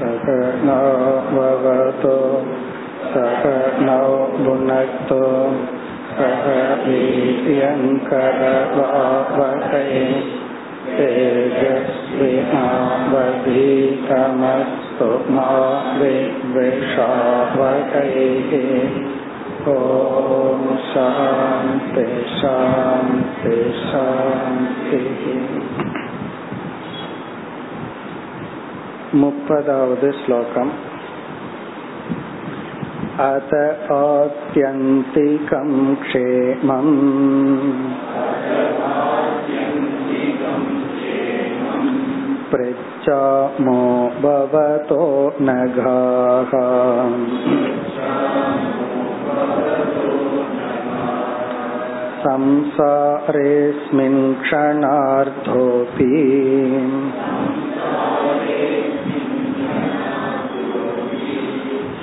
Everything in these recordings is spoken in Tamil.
सहनौ भुनक्तु सहनौ भुनक्तु सह वीर्यङ्करवावहै तेजस्विनावधीतमस्तु मा विद्विषावहैः ॐ शान्ति शान्ति शान्तिः. 30வது ஸ்லோகம். அத ஆத்யந்திகம் க்ஷேமம் ப்ரச்சாமோ பவதோ நகாஹ சம்சாரேஸ்மின் க்ஷணார்த்தோபி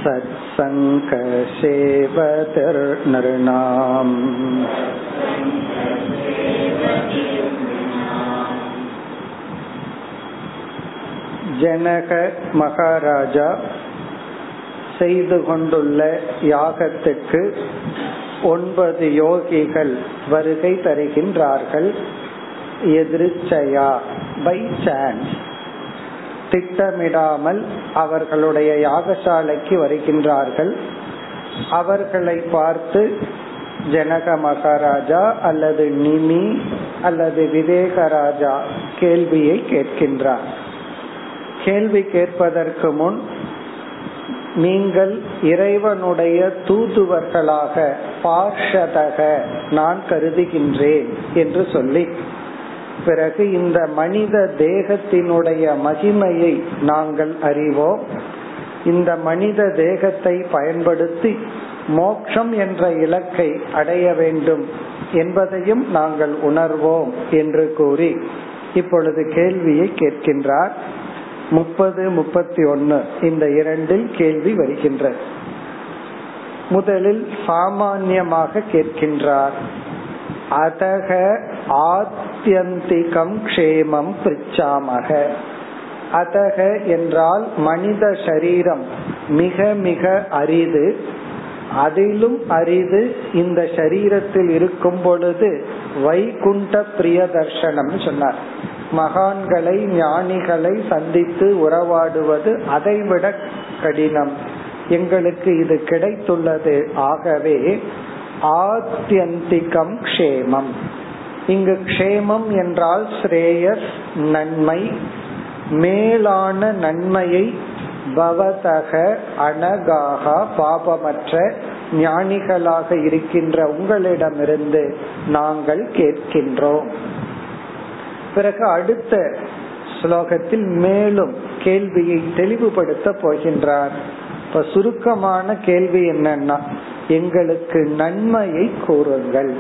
சத்சங்கசேவதர்நர்நாம். ஜனக மகாராஜா செய்து கொண்டுள்ள யாகத்துக்கு 9 யோகிகள் வருகை தருகின்றார்கள். எதிர்ச்சையா, பை சான்ஸ், திட்டமிடாமல் அவர்களுடைய யாகசாலைக்கு வருகின்றார்கள். அவர்களை பார்த்து ஜனக மகாராஜா அல்லது நிமி அல்லது விவேகராஜா கேள்வியை கேட்கின்றார். கேள்வி கேட்பதற்கு முன், நீங்கள் இறைவனுடைய தூதுவர்களாக பார்ஷதக நான் கருதுகின்றேன் என்று சொல்லி, பிறகு இந்த மனித தேகத்தினுடைய மகிமையை நாங்கள் அறிவோம், இந்த மனித தேகத்தை பயன்படுத்தி மோட்சம் என்ற இலக்கை அடைய வேண்டும் என்பதையும் நாங்கள் உணர்வோம் என்று கூறி இப்பொழுது கேள்வியை கேட்கின்றார். 30, 31 இந்த இரண்டில் கேள்வி வருகின்றது. முதலில் சாமான்யமாக கேட்கின்றார். அதக ஆத்யந்திகம் க்ஷேமம் பிரிச்சாமக. அதக என்றால் மனித சரீரம் மிக மிக அரிது, அதிலும் அரிது இந்த சரீரத்தில் இருக்கும் பொழுது வைகுண்ட பிரிய தர்சனம் சொன்னார். மகான்களை ஞானிகளை சந்தித்து உறவாடுவது அதைவிட கடினம், எங்களுக்கு இது கிடைத்துள்ளது. ஆகவே ஆத்யந்திகம் க்ஷேமம், இங்கு க்ஷேமம் என்றால் ஸ்ரேயஸ், நன்மை, மேலான நன்மையை பவதக அனகாக பாபமற்ற ஞானிகளாக இருக்கின்ற உங்களிடமிருந்து நாங்கள் கேட்கின்றோம். பிறகு அடுத்த ஸ்லோகத்தில் மேலும் கேள்வியை தெளிவுபடுத்த போகின்றார். இப்ப சுருக்கமான கேள்வி என்னன்னா, எங்களுக்கு நன்மையை கூறுங்கள்,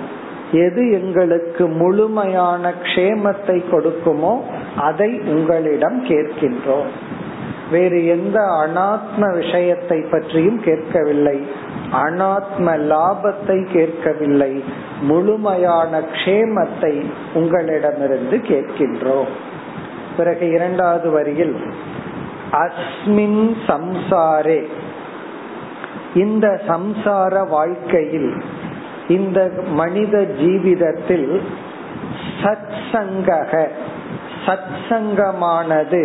எது எங்களுக்கு முழுமையான க்ஷேமத்தை கொடுக்குமோ அதை உங்களிடம் கேட்கின்றோம். வேறு எந்த அனாத்ம விஷயத்தை பற்றியும் கேட்கவில்லை, அனாத்ம லாபத்தை கேட்கவில்லை, முழுமையான க்ஷேமத்தை உங்களிடமிருந்து கேட்கின்றோம். பிறகு 2வது வரியில் அஸ்மின் சம்சாரே, இந்த சம்சார வாழ்க்கையில், இந்த மனித ஜீவிதத்தில் சத்சங்கக, சத்சங்கமானது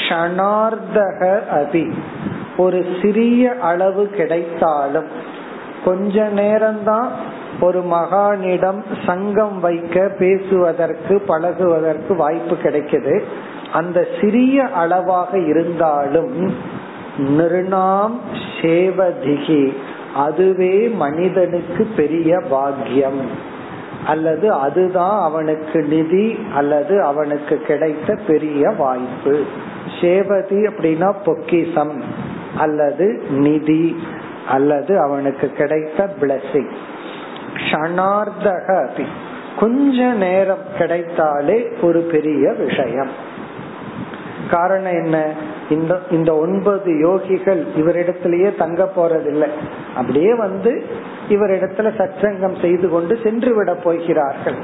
க்ஷணார்த்தக அபி, ஒரு சிறிய அளவு கிடைத்தாலும், கொஞ்ச நேரம்தான் ஒரு மகானிடம் சங்கம் வைக்க, பேசுவதற்கு பழகுவதற்கு வாய்ப்பு கிடைக்குது, அந்த சிறிய அளவாக இருந்தாலும் நிர்ணாம் சேவதிகி, அதுவே மனிதனுக்கு பெரிய பாக்கியம், அல்லது அதுதான் அவனுக்கு நிதி, அல்லது அவனுக்கு கிடைத்த பெரிய வாய்ப்பு. சேவதி அப்படின்னா பொக்கிசம் அல்லது நிதி அல்லது அவனுக்கு கிடைத்த பிளஸிங். க்ஷணார்த்தக அபி, கொஞ்ச நேரம் கிடைத்தாலே ஒரு பெரிய விஷயம். காரணம் என்ன, இந்த 9 யோகிகள் இவரிடத்திலேயே தங்க போறதில்லை, அப்படியே வந்து இவரிடத்துல சத்சங்கம் செய்து கொண்டு சென்று விட போகிறார்கள்.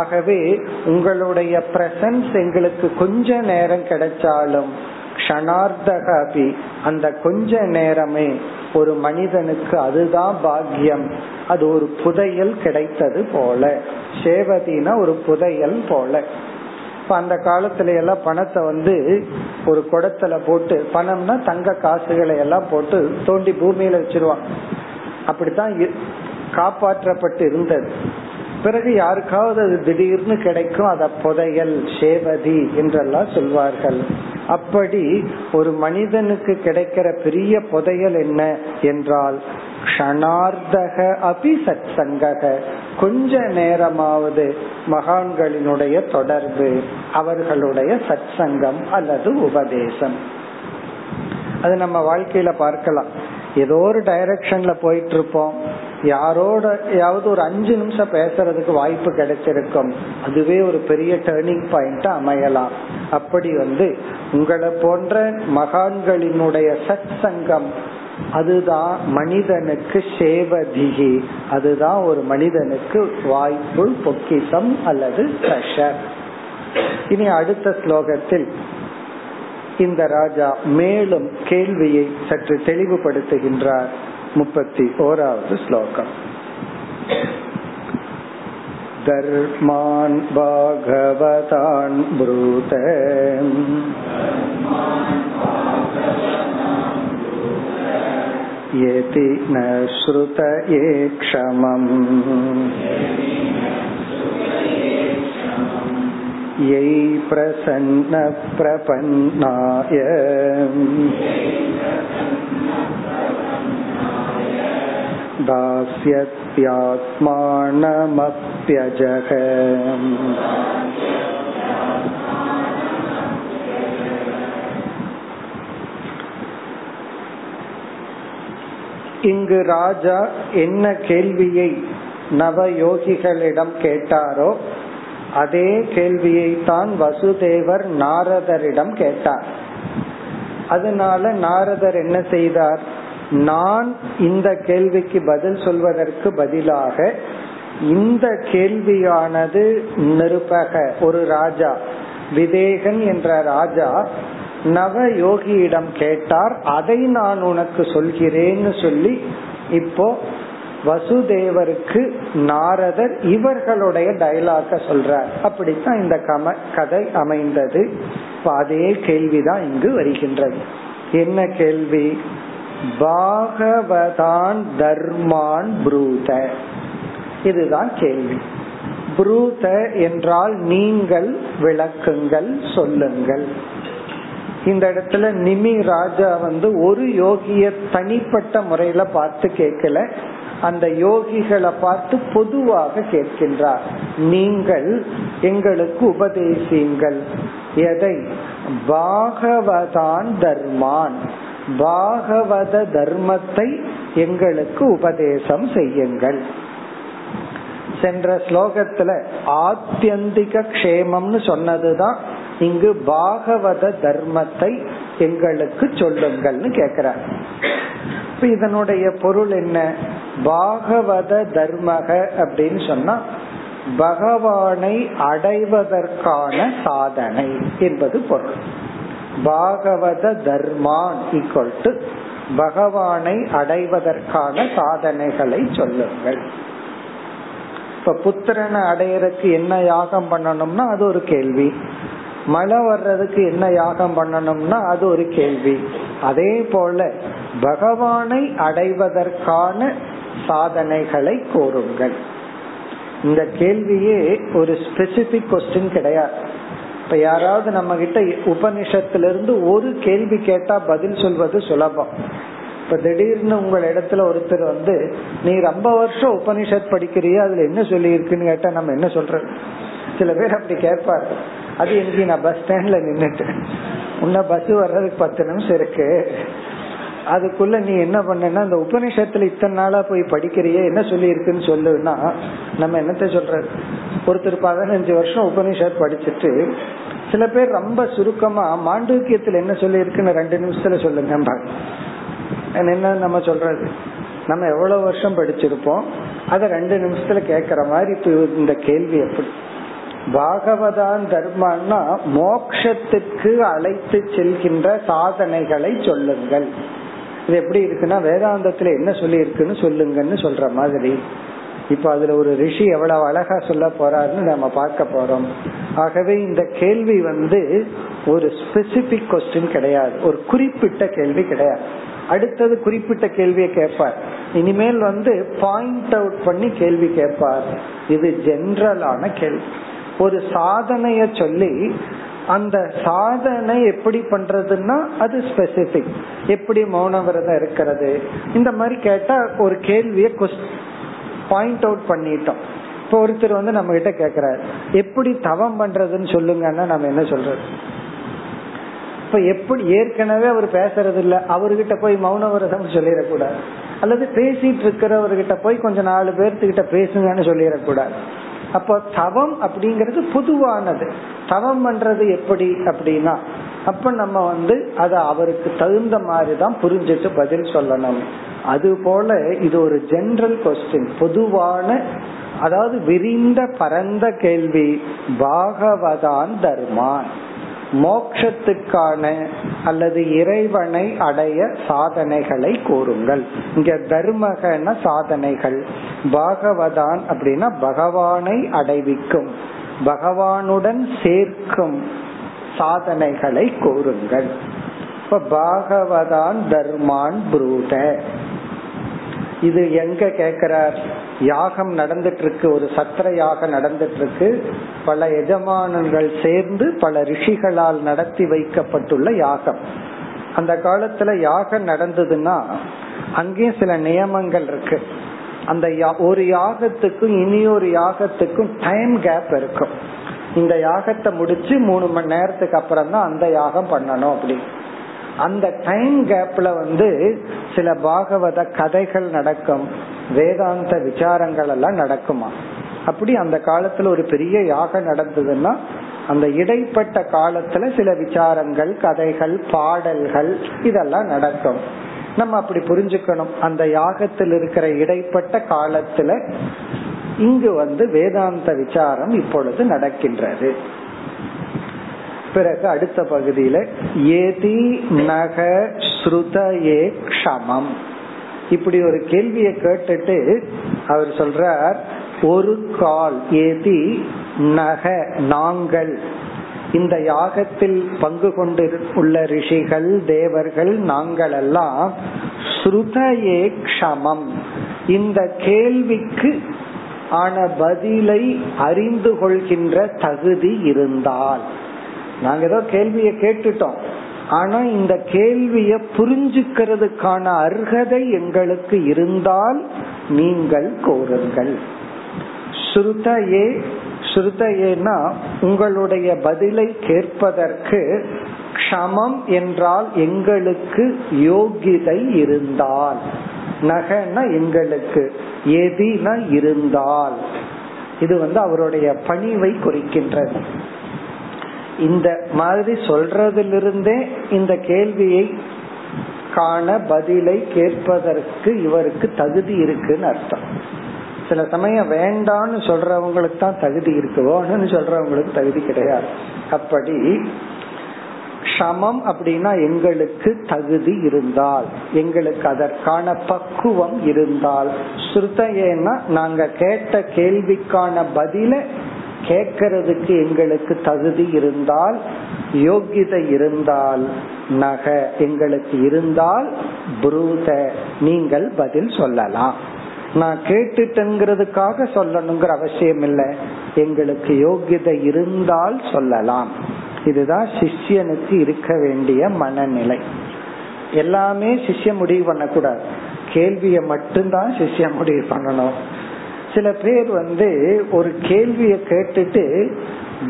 ஆகவே உங்களுடைய பிரசன்ஸ் எங்களுக்கு கொஞ்ச நேரம் கிடைச்சாலும் க்ஷணார்த்தகபி, அந்த கொஞ்ச நேரமே ஒரு மனிதனுக்கு அதுதான் பாக்கியம், அது ஒரு புதையல் கிடைத்தது போல. சேவதினா ஒரு புதையல் போல. அந்த காலத்துல எல்லாம் பணத்தை ஒரு குடத்துல போட்டு, பணம்னா தங்க காசுகளை எல்லாம் போட்டு தோண்டி பூமியில வச்சிருவாங்க. அப்படித்தான் காப்பாற்றப்பட்டு இருந்தது. பிறகு யாருக்காவது அது திடீர்னு கிடைக்கும், அத புதையல், சேவதி என்றெல்லாம் சொல்வார்கள். அப்படி ஒரு மனிதனுக்கு கிடைக்கிற பெரிய புதையல் என்ன என்றால் க்ஷணார்த்தக அபி சத்சங்கக, கொஞ்ச நேரமாவது மகான்களினுடைய தொடர்பு, அவர்களுடைய சத்சங்கம் அல்லது உபதேசம். அது நம்ம வாழ்க்கையில பார்க்கலாம். ஏதோ ஒரு டைரக்ஷன்ல போயிட்டு இருப்போம், யாரோடையாவது ஒரு 5 நிமிஷம் பேசுறதுக்கு வாய்ப்பு கிடைச்சிருக்கும், அதுவே ஒரு பெரிய டர்னிங் பாயிண்ட் அமையலாம். அப்படி உங்களை போன்ற மகான்களினுடைய சத்சங்கம் அதுதான் மனிதனுக்கு சேவதிகி, அதுதான் ஒரு மனிதனுக்கு வாய்ப்பு, பொக்கிசம் அல்லது ட்ரெஷர். இனி அடுத்த ஸ்லோகத்தில் இந்த ராஜா மேலும் கேள்வியை சற்று தெளிவுபடுத்துகின்றார். 31வது ஸ்லோகம். தர்மான் பாகவதான் ப்ரூதம் யதி ந ஸ்ருதயே க்ஷமம் யை பிரசன்ன பிரபன்னாய தாஸ்யத்யாத்மானமப்யஜக. இங்கு ராஜா என்ன கேள்வியை நவயோகிகளிடம் கேட்டாரோ அதே கேள்வியை தான் வசுதேவர் நாரதரிடம் கேட்டார். அதனால நாரதர் என்ன செய்தார், நான் இந்த கேள்விக்கு பதில் சொல்வதற்கு பதிலாக இந்த கேள்வியானது நிருபக ஒரு ராஜா, விதேகன் என்ற ராஜா நவ யோகியிடம் கேட்டார், அதை நான் உனக்கு சொல்கிறேன்னு சொல்லி இப்போ வசுதேவருக்கு நாரதர் இவர்களுடைய டயலாக சொல்றார். அப்படித்தான் இந்த கதை அமைந்தது. அதே கேள்விதான் இங்கு வருகின்றது. என்ன கேள்வி? பாகவதான் தர்மான் ப்ரூத, இதுதான் கேள்வி. ப்ரூத என்றால் நீங்கள் விளக்குங்கள், சொல்லுங்கள். இந்த இடத்துல நிமி ராஜா ஒரு யோகிய தனிப்பட்ட முறையில பார்த்து கேட்கல, அந்த யோகிகளை பார்த்து பொதுவாக கேட்கின்றார். நீங்கள் எங்களுக்கு உபதேசியுங்கள். எதை? பாகவதான் தர்மான், பாகவத தர்மத்தை எங்களுக்கு உபதேசம் செய்யுங்கள். சென்ற ஸ்லோகத்துல ஆத்யந்திக க்ஷேமம்னு சொன்னதுதான் இங்கு பாகவத தர்மத்தை எங்களுக்கு சொல்லுங்கள்னு கேக்குறார். இப்ப இதனுடைய பொருள் என்ன? பாகவத தர்மக அப்படின்னு சொன்னா பகவானை அடைவதற்கான சாதனை என்பது பொருள். பாகவத தர்மான் ஈக்குவல் டு பகவானை அடைவதற்கான சாதனைகளை சொல்லுங்கள். இப்ப புத்திரனை அடையறதுக்கு என்ன யாகம் பண்ணணும்னா அது ஒரு கேள்வி, மழை வர்றதுக்கு என்ன யாகம் பண்ணணும்னா அது ஒரு கேள்வி. அதே போல பகவானை அடைவதற்கான சாதனைகளை கோருங்கள். இந்த கேள்வியே ஒரு ஸ்பெசிபிக் கொஸ்டின் கிடையாது. இப்ப யாராவது நம்ம கிட்ட உபனிஷத்திலிருந்து ஒரு கேள்வி கேட்டா பதில் சொல்வது சுலபம். இப்ப திடீர்னு உங்க இடத்துல ஒருத்தர் நீ ரொம்ப வருஷம் உபனிஷத் படிக்கிறியா, அதுல என்ன சொல்லி இருக்குன்னு கேட்டா நம்ம என்ன சொல்றது? சில பேர் அப்படி கேட்பாரு. அது எனக்கு நான் பஸ் ஸ்டாண்ட்ல நின்னுட்டு உன்ன பஸ் வர்றதுக்கு 10 நிமிஷம் இருக்கு, அதுக்குள்ள நீ என்ன பண்ணா இந்த உபநிஷத்துல இத்தனை நாளா போய் படிக்கிறிய, என்ன சொல்லி இருக்குன்னு சொல்லுன்னா நம்ம என்னத்த சொல்றது? ஒருத்தர் 15 வருஷம் உபநிஷத் படிச்சுட்டு, சில பேர் ரொம்ப சுருக்கமா மாண்டூக்கியத்துல என்ன சொல்லி இருக்குன்னு 2 நிமிஷத்துல சொல்லுங்க, என்ன நம்ம சொல்றது? நம்ம எவ்வளவு வருஷம் படிச்சிருப்போம், அத 2 நிமிஷத்துல கேக்குற மாதிரி இப்ப இந்த கேள்வி எப்படி? பாகவதான் தர்மம்னா மோக்ஷத்துக்கு அழைத்து செல்கின்ற சாதனைகளை சொல்லுங்கள். இது எப்படி இருக்குன்னா வேதாந்தத்துல என்ன சொல்லி இருக்குன்னு சொல்லுங்கன்னு சொல்ற மாதிரி. இப்ப அதுல ஒரு ரிஷி எவ்வளவு அழகா சொல்ல போறாருன்னு நம்ம பார்க்க போறோம். ஆகவே இந்த கேள்வி ஒரு ஸ்பெசிபிக் கொஸ்டின் கிடையாது, ஒரு குறிப்பிட்ட கேள்வி கிடையாது. அடுத்தது குறிப்பிட்ட கேள்வியை கேட்பார், இனிமேல் பாயிண்ட் அவுட் பண்ணி கேள்வி கேட்பார். இது ஜெனரலான கேள்வி. ஒரு சாதனைய சொல்லி அந்த சாதனை எப்படி பண்றதுன்னா அது ஸ்பெசிபிக், எப்படி மௌன விரதம் இருக்கிறது இந்த மாதிரி கேட்டா ஒரு கேள்வியை பாயிண்ட் அவுட் பண்ணிட்டோம். இப்போ ஒருத்தர் நம்ம கிட்ட கேக்குறாரு எப்படி தவம் பண்றதுன்னு சொல்லுங்கன்னா நம்ம என்ன சொல்றது? இப்ப எப்படி ஏற்கனவே அவர் பேசுறது இல்ல, அவர்கிட்ட போய் மௌன விரதம் சொல்லிடக்கூடாது. அல்லது பேசிட்டு இருக்கிறவர்கிட்ட போய் கொஞ்சம் 4 பேர்த்துக்கிட்ட பேசுங்கன்னு சொல்லிடக்கூடாது. அப்போ தவம் அப்படிங்கிறது பொதுவானது. தவம் பண்றது எப்படி அப்படின்னா அப்ப நம்ம அதை அவருக்கு தகுந்த மாதிரிதான் புரிஞ்சிட்டு பதில் சொல்லணும். அது போல இது ஒரு ஜெனரல் கொஸ்டின், பொதுவான, அதாவது விரிந்த பரந்த கேள்வி. பாகவதான் தர்மான், மோட்சத்துக்கான அல்லது இறைவனை அடைய சாதனைகளை கூறுங்கள். இங்க தர்மகன சாதனைகள், பாகவதான் அப்படின்னா பகவானை அடைவிக்கும், பகவானுடன் சேர்க்கும் சாதனைகளை கூறுங்கள். இப்ப பாகவதான் தர்மான் புரூத, இது எங்க கேக்குறார்? யாகம் நடந்துட்டு இருக்கு, ஒரு சத்திர யாக நடந்துட்டு இருக்கு, பல எஜமானர்கள் சேர்ந்து பல ரிஷிகளால் நடத்தி வைக்கப்பட்டுள்ள யாகம். அந்த காலத்துல யாகம் நடந்ததுன்னா அங்கேயும் சில நியமங்கள் இருக்கு. அந்த ஒரு யாகத்துக்கும் இனியொரு யாகத்துக்கும் டைம் கேப் இருக்கும். இந்த யாகத்தை முடிச்சு 3 மணி நேரத்துக்கு அப்புறம் தான் அந்த யாகம் பண்ணணும் அப்படி. அந்த டைம் கேப்ல சில பாகவத கதைகள் நடக்கும், வேதாந்த விசாரங்கள் எல்லாம் நடக்குமா அப்படி. அந்த காலத்துல ஒரு பெரிய யாகம் நடந்ததுன்னா அந்த இடைப்பட்ட காலத்துல சில விசாரங்கள், கதைகள், பாடல்கள் இதெல்லாம் நடக்கும். நம்ம அப்படி புரிஞ்சுக்கணும், அந்த யாகத்தில் இருக்கிற இடைப்பட்ட காலத்துல இங்கு வேதாந்த விசாரம் இப்பொழுது நடக்கின்றது. பிறகு அடுத்த பகுதியில ஏதி நக ஸ்ருதயே க்ஷமம் இப்படி ஒரு கேள்வியை கேட்டுட்டு அவர் சொல்றார், ஒரு கால் ஏதி நக நாங்கள், இந்த யாகத்தில் பங்கு கொண்டு உள்ள ரிஷிகள், தேவர்கள், நாங்கள் எல்லாம் ஸ்ருதயே க்ஷமம் இந்த கேள்விக்கு ஆன பதிலை அறிந்து கொள்கின்ற தகுதி இருந்தால். நாங்க ஏதோ கேள்விய கேட்டுட்டோம், ஆனா இந்த கேள்விய புரிஞ்சுக்கிறதுக்கான அருகதை எங்களுக்கு இருந்தால் நீங்கள் கோருங்கள். ஸ்ருதயே, ஸ்ருதயேனா உங்களுடைய பதிலை கேட்பதற்கு, க்ஷமம் என்றால் எங்களுக்கு யோகிதை இருந்தால், நகனா எங்களுக்கு, எதினா இருந்தால். இது அவருடைய பணிவை குறிக்கின்றது. இந்த மாதிரி சொல்றதிலிருந்தே இந்த கேள்வியை காண பதிலை கேட்பதற்கு இவருக்கு தகுதி இருக்குன்னு அர்த்தம். சில சமயம் வேண்டான்னு சொல்றவங்களுக்கு தான் தகுதி இருக்கு, வேணும்னு சொல்றவங்களுக்கு தகுதி கிடையாது. அப்படி சமம் அப்படின்னா எங்களுக்கு தகுதி இருந்தால், எங்களுக்கு அதற்கான பக்குவம் இருந்தால். ஸ்ருதையேன்னா நாங்க கேட்ட கேள்விக்கான பதிலை கேக்கிறதுக்கு எங்களுக்கு தகுதி இருந்தால், யோகிதை இருந்தால், நக எங்களுக்கு இருந்தால், புரூத நீங்கள் பதில் சொல்லலாம். நான் கேட்டுட்டேங்கிறதுக்காக சொல்லணுங்கிற அவசியம் இல்லை, எங்களுக்கு யோகிதை இருந்தால் சொல்லலாம். இதுதான் சிஷ்யனுக்கு இருக்க வேண்டிய மனநிலை. எல்லாமே சிஷ்ய முடிவு பண்ணக்கூடாது, கேள்வியை மட்டும்தான் சிஷ்ய முடிவு பண்ணணும். சில பேர் ஒரு கேள்விய கேட்டுட்டு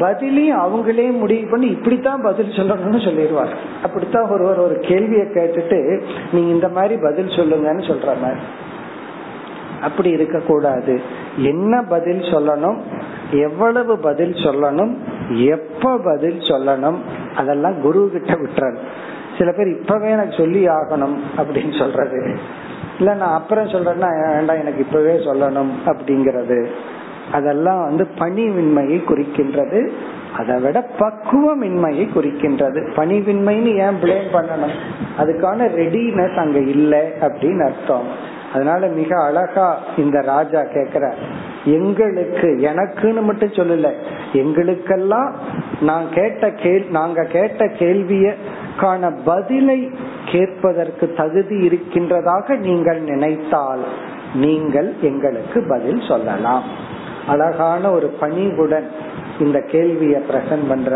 பதிலையும் அவங்களே முடிவு பண்ணி இப்படித்தான் பதில் சொல்லணும்னு சொல்லிடுவாங்க. அப்படித்தான் ஒருவர் ஒரு கேள்விய கேட்டுட்டு நீங்க இந்த மாதிரி பதில் சொல்லுங்கன்னு சொல்ற மாதிரி. அப்படி இருக்க கூடாது. என்ன பதில் சொல்லணும், எவ்வளவு பதில் சொல்லணும், எப்ப பதில் சொல்லணும், அதெல்லாம் குரு கிட்ட விட்டுறது. சில பேர் இப்பவே எனக்கு சொல்லி ஆகணும் அப்படின்னு சொல்றது இல்ல, நான் அப்புறம் சொல்றேன்னா வேண்டாம் எனக்கு இப்பவே சொல்லணும் அப்படிங்கறது. அதெல்லாம் பணிவின்மையை குறிக்கின்றது. அதை விட பக்குவமின்மையை குறிக்கின்றது. பணிவின்மைன்னு ஏன் பிளேம் பண்ணணும், அதுக்கான ரெடினஸ் அங்க இல்லை அப்படின்னு அர்த்தம். அதனால மிக அழகா இந்த ராஜா கேக்குற, எங்களுக்கு, எனக்குன்னு மட்டும் சொல்லல, எங்களுக்கெல்லாம் நான் கேட்ட கேள்விக்கான பதிலை கேட்பதற்கு தகுதி இருக்கின்றதாக நீங்கள் நினைத்தால் நீங்கள் எங்களுக்கு பதில் சொல்லலாம். அழகான ஒரு பணிவுடன் இந்த கேள்வியை பிரசன்ட் பண்ற.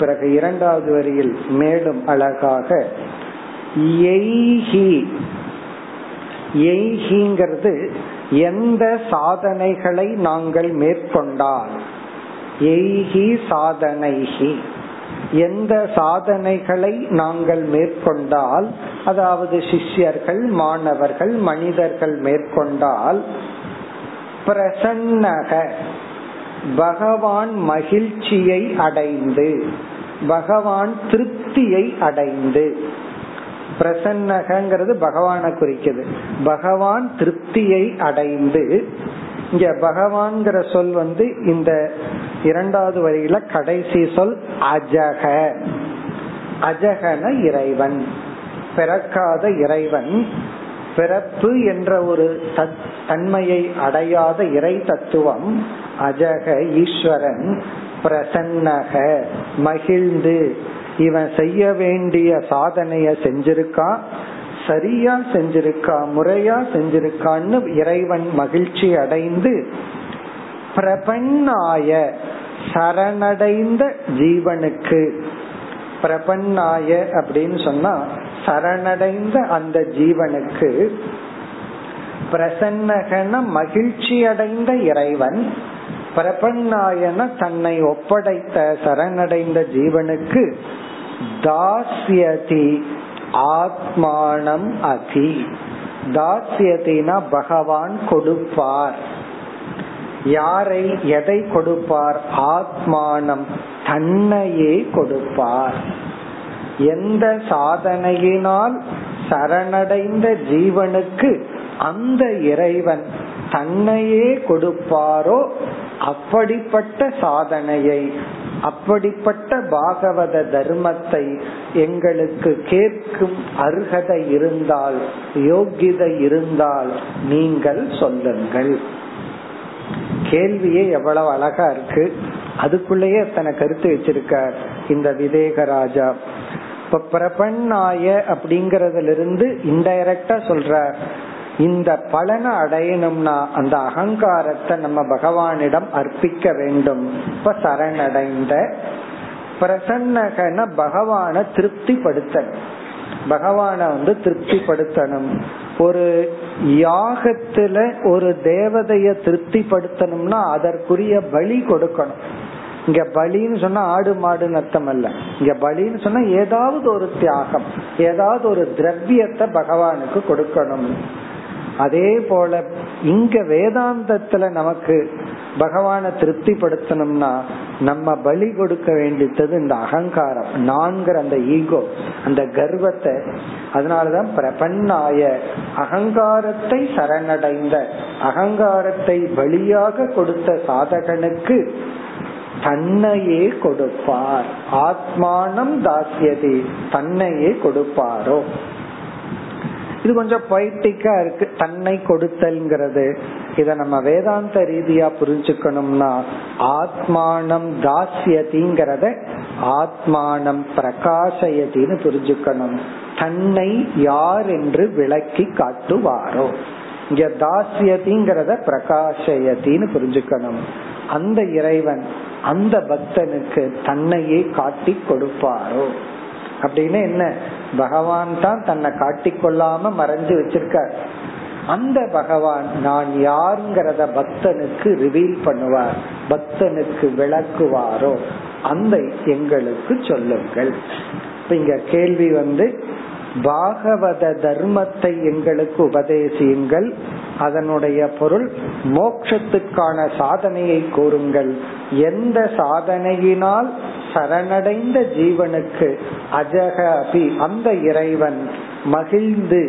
பிறகு இரண்டாவது வரியில் மேலும் அழகாக எய்ஹிங்கிறது எந்த சாதனைகளை நாங்கள் மேற்கொண்டால், எய்ஹி சாதனைஹி, எந்த சாதனைகளை நாங்கள் மேற்கொண்டால், அதாவது சிஷ்யர்கள், மாணவர்கள், மனிதர்கள் மேற்கொண்டால், பிரசன்னக பகவான் மகிழ்ச்சியை அடைந்து, பகவான் திருப்தியை அடைந்து. பிரசன்னகிறது பகவானை குறிக்குது. பகவான் திருப்தியை அடைந்து, இங்க பகவான்கிற சொல் இந்த இரண்டாவது வரியில கடைசி சொல் அஜக. அஜகன இறைவன், பிறக்காத இறைவன், பிறப்பு என்ற ஒரு தன்மையை அடையாத இறை தத்துவம் அஜக ஈஸ்வரன். பிரசன்னக மகிழ்ந்து, இவன் செய்ய வேண்டிய சாதனைய செஞ்சிருக்கா, சரியா செஞ்சிருக்கா, முறையா செஞ்சிருக்கான்னு இறைவன் மகிழ்ச்சி அடைந்து, பிரபன்னாய சரணடைந்த ஜீவனுக்கு, பிரபன்னாய அப்படின்னு சொன்னா சரணடைந்த அந்த ஜீவனுக்கு, பிரசன்னகன மகிழ்ச்சி அடைந்த இறைவன், பிரபன்னாயன தன்னை ஒப்படைத்த சரணடைந்த ஜீவனுக்கு, தாஸ்யதி ஆத்மானம் அதி. தாஸ்யதினா பகவான் கொடுப்பார். யாரை, எதை கொடுப்பார்? ஆத்மானம், தன்னையே கொடுப்பார். எந்த சாதனையினால் சரணடைந்த ஜீவனுக்கு அந்த இறைவன் தன்னையே கொடுப்பாரோ அப்படிப்பட்ட சாதனையை, அப்படிப்பட்ட பாகவத தர்மத்தை எங்களுக்கு கேட்கும் அருகதை இருந்தால், யோகிதை இருந்தால் நீங்கள் சொல்லுங்கள். கேள்வியே எவ்வளவு அழகா இருக்கு, அதுக்குள்ளேயே தன கருத்து வச்சிருக்கார் இந்த விதேக ராஜா. இப்ப பிரபன்னாய அப்படிங்கறதுல இருந்து இன்டைரக்டா சொல்ற, இந்த பலனை அடையணும்னா அந்த அகங்காரத்தை நம்ம பகவானிடம் அர்ப்பிக்க வேண்டும். இப்ப சரணடைந்த, பிரசன்னகன பகவானை திருப்திப்படுத்தணும், பகவானை திருப்திப்படுத்தணும். ஒரு யாகத்துல ஒரு தேவதைய திருப்திப்படுத்தணும்னா அதற்குரிய பலி கொடுக்கணும். இங்க பலின்னு சொன்னா ஆடு மாடுன்னு அர்த்தம் அல்ல, இங்க பலின்னு சொன்னா ஏதாவது ஒரு தியாகம், ஏதாவது ஒரு திரவியத்தை பகவானுக்கு கொடுக்கணும். அதே போல இங்க வேதாந்தத்துல நமக்கு பகவானை திருப்திப்படுத்தணும்னா நம்ம பலி கொடுக்க வேண்டியது இந்த அகங்காரம், நான்கிற அந்த ஈகோ, அந்த கர்வத்தை. அதனாலதான் பிரபன்னாய அகங்காரத்தை சரணடைந்த, அகங்காரத்தை பலியாக கொடுத்த சாதகனுக்கு தன்னையே கொடுப்பார். ஆத்மானம் தாஸ்யதி, தன்னையே கொடுப்பாரோ. இது கொஞ்சம் பொய்டிக்கா இருக்கு, தன்னை கொடுத்தல்ங்கிறது. இத நம்ம வேதாந்த ரீதியா புரிஞ்சுக்கணும்னா ஆத்மானம் தாஸ்யதிங்கிறத ஆத்மானம் பிரகாசயதின்னு புரிஞ்சுக்கணும். தன்னை யார் என்று விளக்கி காட்டுவாரோ. இங்க தாஸ்யதிங்கிறத பிரகாசயதின்னு புரிஞ்சுக்கணும். அந்த இறைவன் அந்த பக்தனுக்கு தன்னையே காட்டி கொடுப்பாரோ அப்படின்னு. என்ன, பகவான் தான் தன்னை காட்டிக்கொள்ளாம மறைஞ்சு வச்சிருக்க, அந்த பகவான் நான் யாருங்கிறத பக்தனுக்கு ரிவீல் பண்ணுவார், பக்தனுக்கு விளக்குவாரோ. அந்த எங்களுக்கு சொல்லுங்கள். இங்க கேள்வி பாகவத தர்மத்தை எங்களுக்கு உபதேசியுங்கள், அதனுடைய பொருள் மோட்சத்துக்கான சாதனையை கூறுங்கள். எந்த சாதனையினால் சரணடைந்த ஜீவனுக்கு அஜகபி அந்த இறைவன் மகிழ்ந்து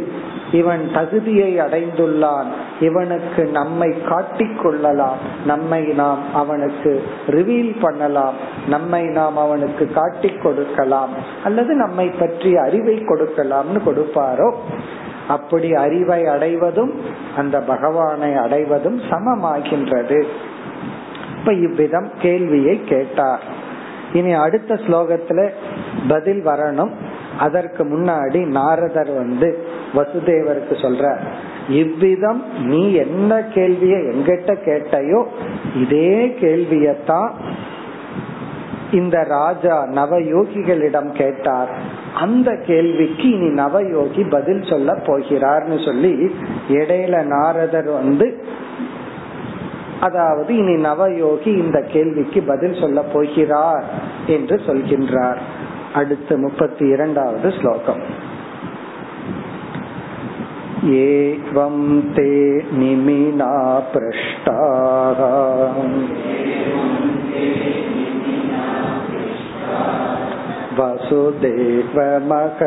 இவன் தகுதியை அடைந்துள்ளான், இவனுக்கு நம்மை காட்டிக் கொள்ளலாம், நம்மை நாம் அவனுக்கு ரிவீல் பண்ணலாம், நம்மை நாம் அவனுக்கு காட்டிக் கொடுக்கலாம், அல்லது நம்மை பற்றிய அறிவை கொடுக்கலாம்னு கொடுப்பாரோ. அப்படி அறிவை அடைவதும் அந்த பகவானை அடைவதும் சமமாகின்றது. இப்ப இவ்விதம் கேள்வியை கேட்டார். இனி அடுத்த ஸ்லோகத்துல பதில் வரணும். அதற்கு முன்னாடி நாரதர் வசுதேவருக்கு சொல்ற, இவ்விதம் நீ என்ன கேள்விய எங்கிட்ட கேட்டையோ இதே கேள்வியத்தான் இந்த ராஜா நவயோகிகளிடம் கேட்டார். அந்த கேள்விக்கு இனி நவயோகி பதில் சொல்ல போகிறார்னு சொல்லி இடையில நாரதர் அதாவது இனி நவயோகி இந்த கேள்விக்கு பதில் சொல்ல போகிறார் என்று சொல்கின்றார். அடுத்து 32வது ஸ்லோகம். ஏவம் தே நிமினா ப்ரஷ்டாஹ வசுதேவ மகத்தமாக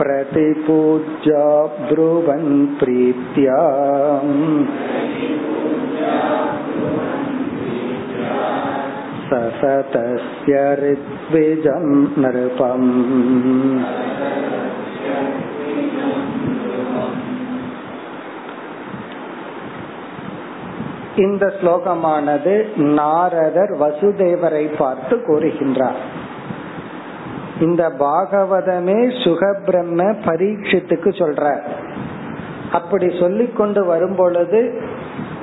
பிரதிபூஜ்யா ப்ருவன் ப்ரீத்யாம் சசதஸ்ய ரித்விஜம் நிருபம். இந்த ஸ்லோகமானது நாரதர் வசுதேவரை பார்த்து கூறுகின்றார். இந்த பாகவதமே சுகபிரம்ம பரீட்சித்துக்கு சொல்ற. அப்படி சொல்லிக்கொண்டு வரும் பொழுது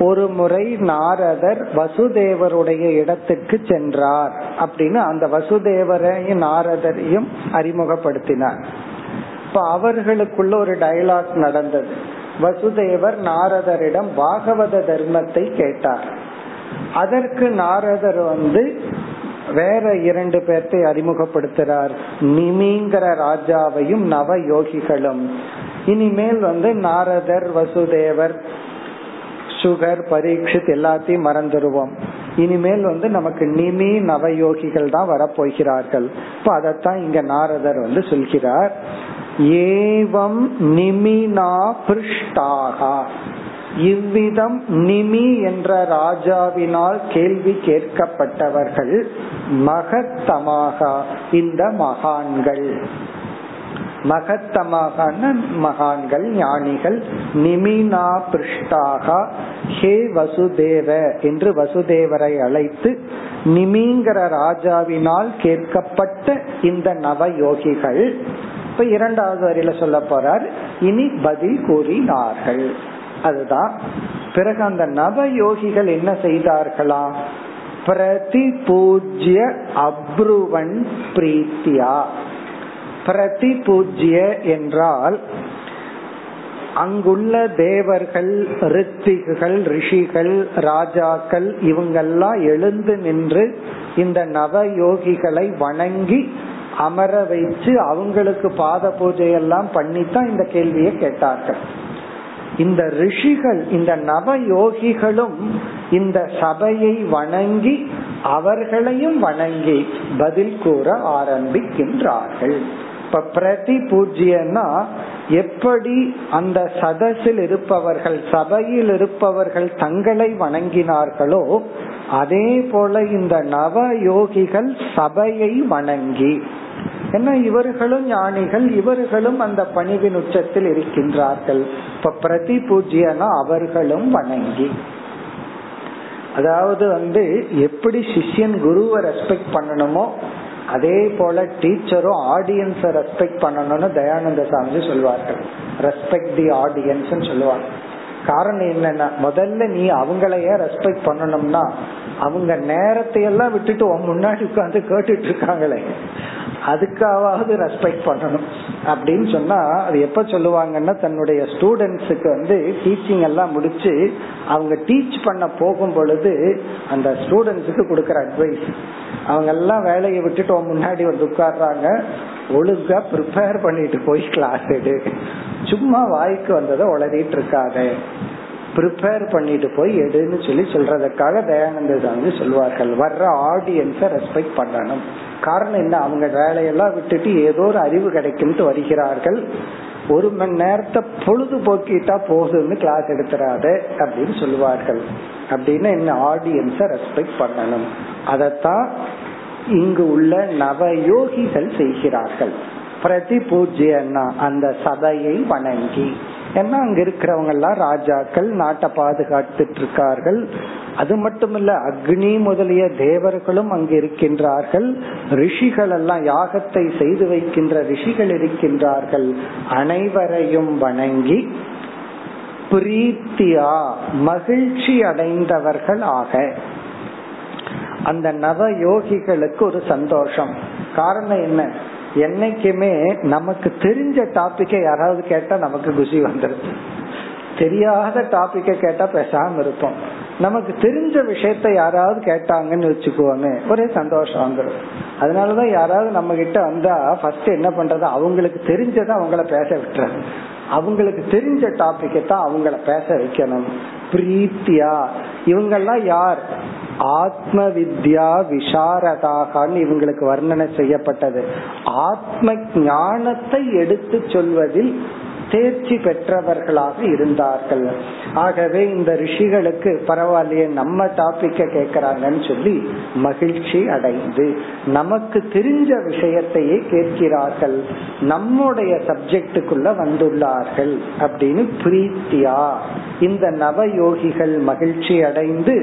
ஒரு முறை நாரதர் வசுதேவருடைய இடத்துக்கு சென்றார் அப்படின்னு அந்த வசுதேவரையும் நாரதரையும் அறிமுகப்படுத்தினார். இப்ப அவர்களுக்குள்ள ஒரு டயலாக் நடந்தது. வசுதேவர் நாரதரிடம் பாகவத தர்மத்தை கேட்டார். அதற்கு நாரதர் வேற 2 பேர்த்தை அறிமுகப்படுத்துறார், நிமிங்கிற ராஜாவையும் நவயோகிகளும். இனிமேல் நாரதர் வசுதேவர் சுகர் பரீட்சித் எல்லாத்தையும் மறந்துடுவோம். இனிமேல் நமக்கு நிமி நவயோகிகள் தான் வரப்போகிறார்கள். இப்ப அதத்தான் இங்க நாரதர் சொல்கிறார். ஏவம் நிமினா பிருஷ்டாகா, இவ்விதம் நிமி என்ற ராஜாவினால் கேள்வி கேட்கப்பட்டவர்கள் மகத்தமாக இந்த மகான்கள். மகத்தமாக மகான்கள் ஞானிகள். நிமினா பிருஷ்டாகா ஹே வசுதேவ என்று வசுதேவரை அழைத்து நிமிங்கிற ராஜாவினால் கேட்கப்பட்ட இந்த நவயோகிகள். இப்ப 2வது வரையில சொல்ல போறார், இனி பதில் கூறினார்கள். அதுதான் பிறகு அந்த நவயோகிகள் என்ன செய்தார்களா, பிரதிபூஜ்ய அப்ருவன் பிரீத்தியா. பிரதிபூஜ்ய என்றால் அங்குள்ள தேவர்கள், ரித்திகள், ரிஷிகள், ராஜாக்கள் இவங்கெல்லாம் எழுந்து நின்று இந்த நவயோகிகளை வணங்கி அமர வைத்து அவங்களுக்கு பாத பூஜையெல்லாம் பண்ணித்தான் இந்த கேள்வியை கேட்டார்கள். இந்த ரிஷிகள், இந்த நவயோகிகளும் இந்த சபையை வணங்கி அவர்களையும் வணங்கி பதில் கூற ஆரம்பிக்கின்றார்கள். இப்ப பிரதி பூஜ்யன்னா எப்படி அந்த சதசில் இருப்பவர்கள், சபையில் இருப்பவர்கள் தங்களை வணங்கினார்களோ அதே போல இந்த நவயோகிகள் சபையை வணங்கி, ஏன்னா இவர்களும் ஞானிகள், இவர்களும் அந்த பணிவின் உச்சத்தில் இருக்கின்றார்கள். இப்ப பிரதி பூஜ்யனா அவர்களும் வணங்கி, அதாவது எப்படி சிஷ்யன் குருவை ரெஸ்பெக்ட் பண்ணணுமோ அதே போல டீச்சரும் ஆடியன்ஸ ரெஸ்பெக்ட் பண்ணணும்னு தயானந்த சாமி சொல்வார்கள். ரெஸ்பெக்ட் தி ஆடியன்ஸ் சொல்லுவாங்க. காரணம் என்னன்னா, முதல்ல நீ அவங்களையே ரெஸ்பெக்ட் பண்ணணும்னா அவங்க நேரத்தையெல்லாம் விட்டுட்டு முன்னாடி உட்காந்து கேட்டுட்டு இருக்காங்களே, அதுக்காவது ரெஸ்பெக்ட் பண்ணணும் அப்படின்னு சொன்னா அது எப்ப சொல்லுவாங்கன்னா, தன்னுடைய ஸ்டூடெண்ட்ஸுக்கு டீச்சிங் எல்லாம் முடிச்சு அவங்க டீச் பண்ண போகும் பொழுது அந்த ஸ்டூடெண்ட்ஸுக்கு கொடுக்கற அட்வைஸ். அவங்க எல்லாம் வேலையை விட்டுட்டு முன்னாடி உட்கார்றாங்க, ஒழுங்கா ப்ரிப்பேர் பண்ணிட்டு போய் கிளாஸ் எடு, சும்மா வாய்க்கு வந்ததை உளறிட்டு இருக்காத, ப்ரிப்பேர் பண்ணிட்டு போய் எடுன்னு சொல்லி சொல்றதுக்காக தயானந்த சாமி சொல்வார்கள், வர்ற ஆடியன்ஸ ரெஸ்பெக்ட் பண்ணணும். காரணம் என்ன, அவங்க வேலையெல்லாம் விட்டுட்டு ஏதோ ஒரு அறிவு கிடைக்கும் வருகிறார்கள். ஒரு மணி நேரத்தை பொழுதுபோக்கிட்டா போகுதுன்னு கிளாஸ் எடுத்துறாத அப்படின்னு சொல்லுவார்கள். அப்படின்னு என்ன, ஆடியன்ஸ ரெஸ்பெக்ட் பண்ணணும். அதத்தான் இங்கு உள்ள நவயோகிகள் செய்கிறார்கள். பிரதி பூஜ்யன்னா அந்த சபையை வணங்கி, ஏன்னா அங்க இருக்கிறவங்க எல்லாம் ராஜாக்கள், நாட்டை பாதுகாத்துட்டு இருக்கார்கள். அது மட்டுமில்ல, அக்னி முதலிய தேவர்களும் அங்கு இருக்கின்றார்கள். ரிஷிகள் எல்லாம் யாகத்தை செய்து வைக்கின்ற ரிஷிகள் இருக்கின்றார்கள். அனைவரையும் வணங்கி பிரீத்தியா மகிழ்ச்சி அடைந்தவர்கள் ஆக. அந்த நவ யோகிகளுக்கு ஒரு சந்தோஷம். காரணம் என்ன, என்னைக்குமே நமக்கு தெரிஞ்ச டாபிக்கை யாராவது கேட்டா நமக்கு குஷி வந்துருது, தெரியாத டாபிக்க கேட்டா பேசாம இருப்போம். நமக்கு தெரிஞ்ச விஷயத்த யாராவது கேட்டாங்கன்னு வச்சுக்குவோமே, ஒரே சந்தோஷம் வந்துடும். அதனாலதான் யாராவது நம்ம கிட்ட வந்தா ஃபர்ஸ்ட் என்ன பண்றது, அவங்களுக்கு தெரிஞ்சதை அவங்கள பேச விட்டுறது. அவங்களுக்கு தெரிஞ்ச டாபிக்கை தான் அவங்கள பேச வைக்கணும். பிரீத்தியா, இவங்கெல்லாம் யார், ஆத்ம வித்யா விசாரதாகான்னு இவங்களுக்கு வர்ணனை செய்யப்பட்டது. ஆத்ம ஞானத்தை எடுத்து சொல்வதில் தேர்ச்சி பெற்றவர்களாக இருந்தார்கள். ஆகவே இந்த ரிஷிகளுக்கு பரவாயில்லையே நம்ம டாபிக்க கேட்கிறாங்கன்னு சொல்லி மகிழ்ச்சி அடைந்து நமக்கு தெரிஞ்ச விஷயத்தையே கேட்கிறார்கள், நம்முடைய சப்ஜெக்டுக்குள்ள வந்துள்ளார்கள் அப்படின்னு பிரீத்தியா இந்த நவயோகிகள் மகிழ்ச்சி அடைந்து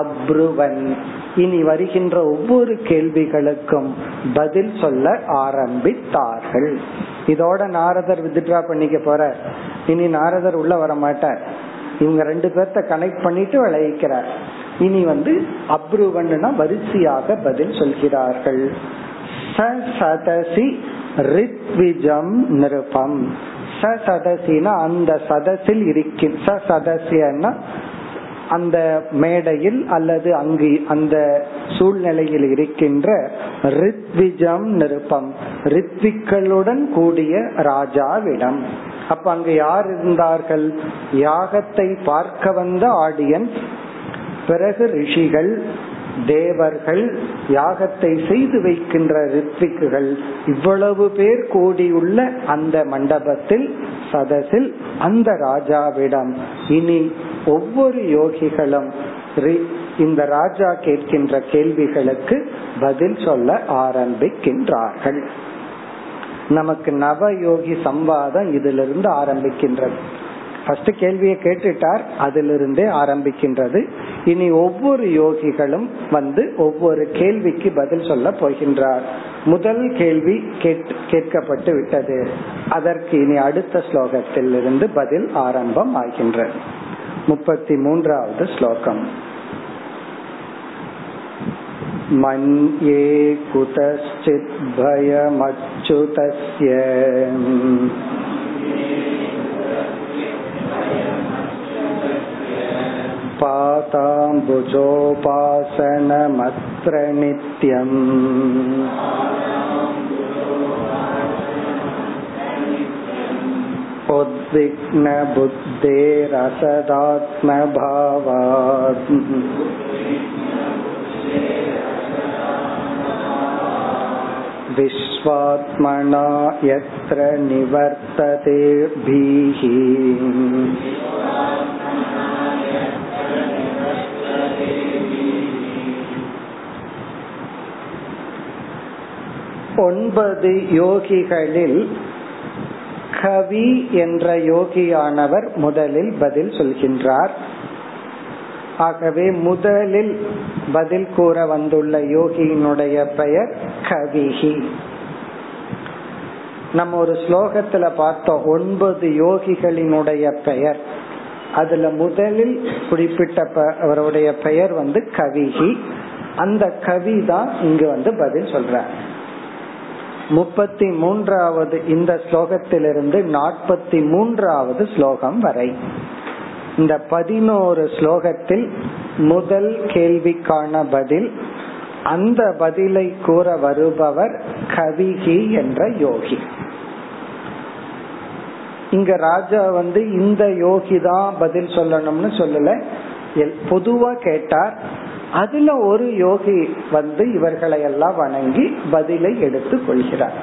அப்ருவன் இனி வருகின்ற ஒவ்வொரு கேள்விகளுக்கும் பதில் சொல்ல ஆரம்பித்தார்கள். இதோட நாரதர் வித்ட்ரா பண்ணிக்க போற, இனி நாரதர் உள்ள வர மாட்டார். இவங்க ரெண்டு பேர்த்த கனெக்ட் பண்ணிட்டு விளைவிக்கிறார். இனி வந்து அப்ரூவன்னா வரிசையாக பதில் சொல்கிறார்கள். சதசி ரித்விஜம் நிருபம். சதசினா அந்த சதசில் இருக்கின், சதசியன்னா அந்த மேடையில் அல்லது அங்கு அந்த சூழ்நிலையில் இருக்கின்ற ரித்விஜம் நிருபம் ரித்விக்களுடன் கூடிய ராஜாவிடம். அப்ப அங்கு யார் இருந்தார்கள், யாகத்தை பார்க்க வந்த ஆடியன்ஸ், பிறகு ரிஷிகள், தேவர்கள், யாகத்தை செய்து வைக்கின்ற ரித்விக்குகள், இவ்வளவு பேர் கூடியுள்ள அந்த மண்டபத்தில் சதசில் அந்த ராஜாவிடம் இனி ஒவ்வொரு யோகிகளும் இந்த ராஜா கேட்கின்ற கேள்விகளுக்கு பதில் சொல்ல ஆரம்பிக்கின்றார்கள். நமக்கு நவயோகி சம்வாதம் இதிலிருந்து ஆரம்பிக்கின்றது. ஃபர்ஸ்ட் கேள்வியை கேட்டுட்டார், அதிலிருந்தே ஆரம்பிக்கின்றது. இனி ஒவ்வொரு யோகிகளும் வந்து ஒவ்வொரு கேள்விக்கு பதில் சொல்ல போகின்றார். முதல் கேள்வி கேட்கப்பட்டு விட்டது, அதற்கு இனி அடுத்த ஸ்லோகத்தில் இருந்து பதில் ஆரம்பம் ஆகின்ற 33வது ஸ்லோகம். மன்யே குதஸ்சித் பயமச்சுதஸ்ய பாதாம்புஜோபாசனமத்ர நித்யம் உத்விக்ன புத்தேரசதாத்ம பாவாத் விஸ்வாத்மனா யத்ர நிவர்த்ததே பீஹி. ஒன்பது யோகிகளில் கவி என்ற யோகியானவர் முதலில் பதில் சொல்கின்றார். ஆகவே முதலில் பதில் கூற வந்துள்ள யோகியினுடைய பெயர் கவிஹி. நம்ம ஒரு ஸ்லோகத்துல பார்த்த 9 யோகிகளினுடைய பெயர், அதுல முதலில் குறிப்பிட்ட அவருடைய பெயர் வந்து கவிஹி. அந்த கவி தான் இங்கு வந்து பதில் சொல்றார். 33வது இந்த ஸ்லோகத்திலிருந்து 43வது ஸ்லோகம் வரை இந்த 11 ஸ்லோகத்தில் முதல் கேள்விக்கான பதில், அந்த பதிலை கூற வருபவர் கவிஹி என்ற யோகி. இங்க ராஜா வந்து இந்த யோகிதான் பதில் சொல்லணும்னு சொல்லல, பொதுவா கேட்டார். அதுல ஒரு யோகி வந்து இவர்களை எல்லாம் வணங்கி பதிலை எடுத்து கொள்கிறார்.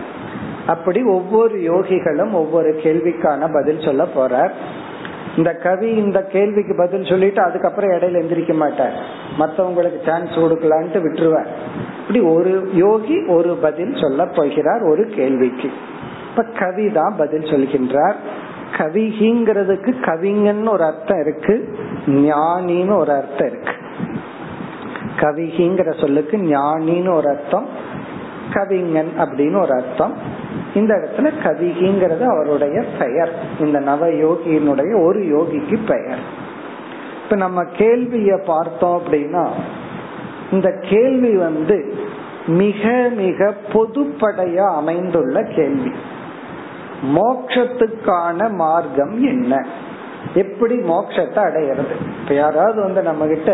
அப்படி ஒவ்வொரு யோகிகளும் ஒவ்வொரு கேள்விக்கான பதில் சொல்ல போறார். இந்த கவி இந்த கேள்விக்கு பதில் சொல்லிட்டு அதுக்கப்புறம் இடையில எந்திரிக்க மாட்டார், மற்றவங்களுக்கு சான்ஸ் கொடுக்கலான்ட்டு விட்டுருவார். இப்படி ஒரு யோகி ஒரு பதில் சொல்ல போகிறார் ஒரு கேள்விக்கு. இப்ப கவி தான் பதில் சொல்கின்றார். கவிங்கிறதுக்கு கவிங்கன்னு ஒரு அர்த்தம் இருக்கு, ஞானின்னு ஒரு அர்த்தம் இருக்கு. கவிகிங்கிற சொல்லுக்கு ஞானின்னு ஒரு அர்த்தம், கவிஞன் அப்படின்னு ஒரு அர்த்தம். இந்த இடத்துல கவிங்கிறது அவருடைய பெயர், இந்த நவ யோகியினுடைய ஒரு யோகிக்கு பெயர். இப்ப நம்ம கேள்விய பார்த்தோம் அப்படின்னா, இந்த கேள்வி வந்து மிக மிக பொதுப்படையா அமைந்துள்ள கேள்வி. மோட்சத்துக்கான மார்க்கம் என்ன, எப்படி மோட்சத்தை அடையிறது? இப்ப யாராவது வந்து நம்ம கிட்ட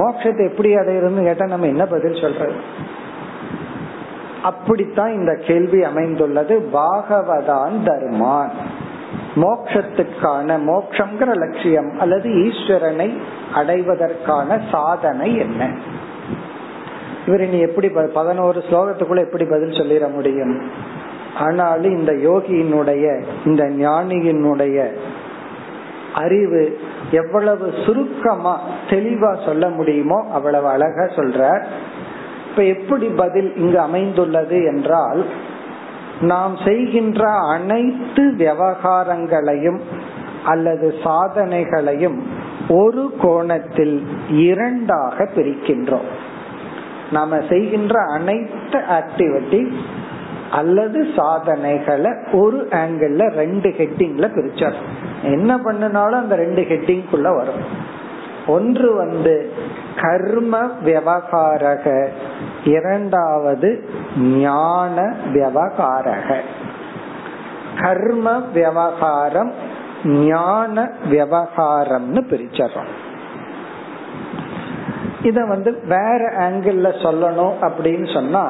மோட்சத்தை எப்படி அடையிறதுன்னு கேட்டா நம்ம என்ன பதில் சொல்றது? அப்படித்தான் இந்த கேள்வி அமைந்துள்ளது. பாகவதான் தர்மான், மோட்சத்துக்கான மோட்சங்கிற லட்சியம் அல்லது ஈஸ்வரனை அடைவதற்கான சாதனை என்ன? இவர் நீ எப்படி 11 ஸ்லோகத்துக்குள்ள எப்படி பதில் சொல்லிட முடியும்? ஆனாலும் இந்த யோகியினுடைய, இந்த ஞானியினுடைய அறிவு எவ்வளவு சுருக்கமா தெளிவா சொல்ல முடியுமோ அவ்வளவு அழகா சொல்றார். இப்ப எப்படி பதில் இங்கு அமைந்துள்ளது என்றால், நாம் செய்கின்ற அனைத்து விவகாரங்களையும் அல்லது சாதனைகளையும் ஒரு கோணத்தில் இரண்டாக பிரிக்கின்றோம். நாம செய்கின்ற அனைத்து ஆக்டிவிட்டி அல்லது சாதனைகளை ஒரு ஆங்கிள் ரெண்டு ஹெட்டிங்ல பிரிச்சார். என்ன பண்ணனாலும் அந்த ரெண்டு ஹெட்டிங்குள்ள வரும். ஒன்று வந்து கர்ம விவகாரக, இரண்டாவது ஞான விவகாரக. கர்ம விவகாரம் ஞான விவகாரம்னு பிரிச்சறோம். இத வந்து வேற ஆங்கிள் சொல்லணும் அப்படின்னு சொன்னா,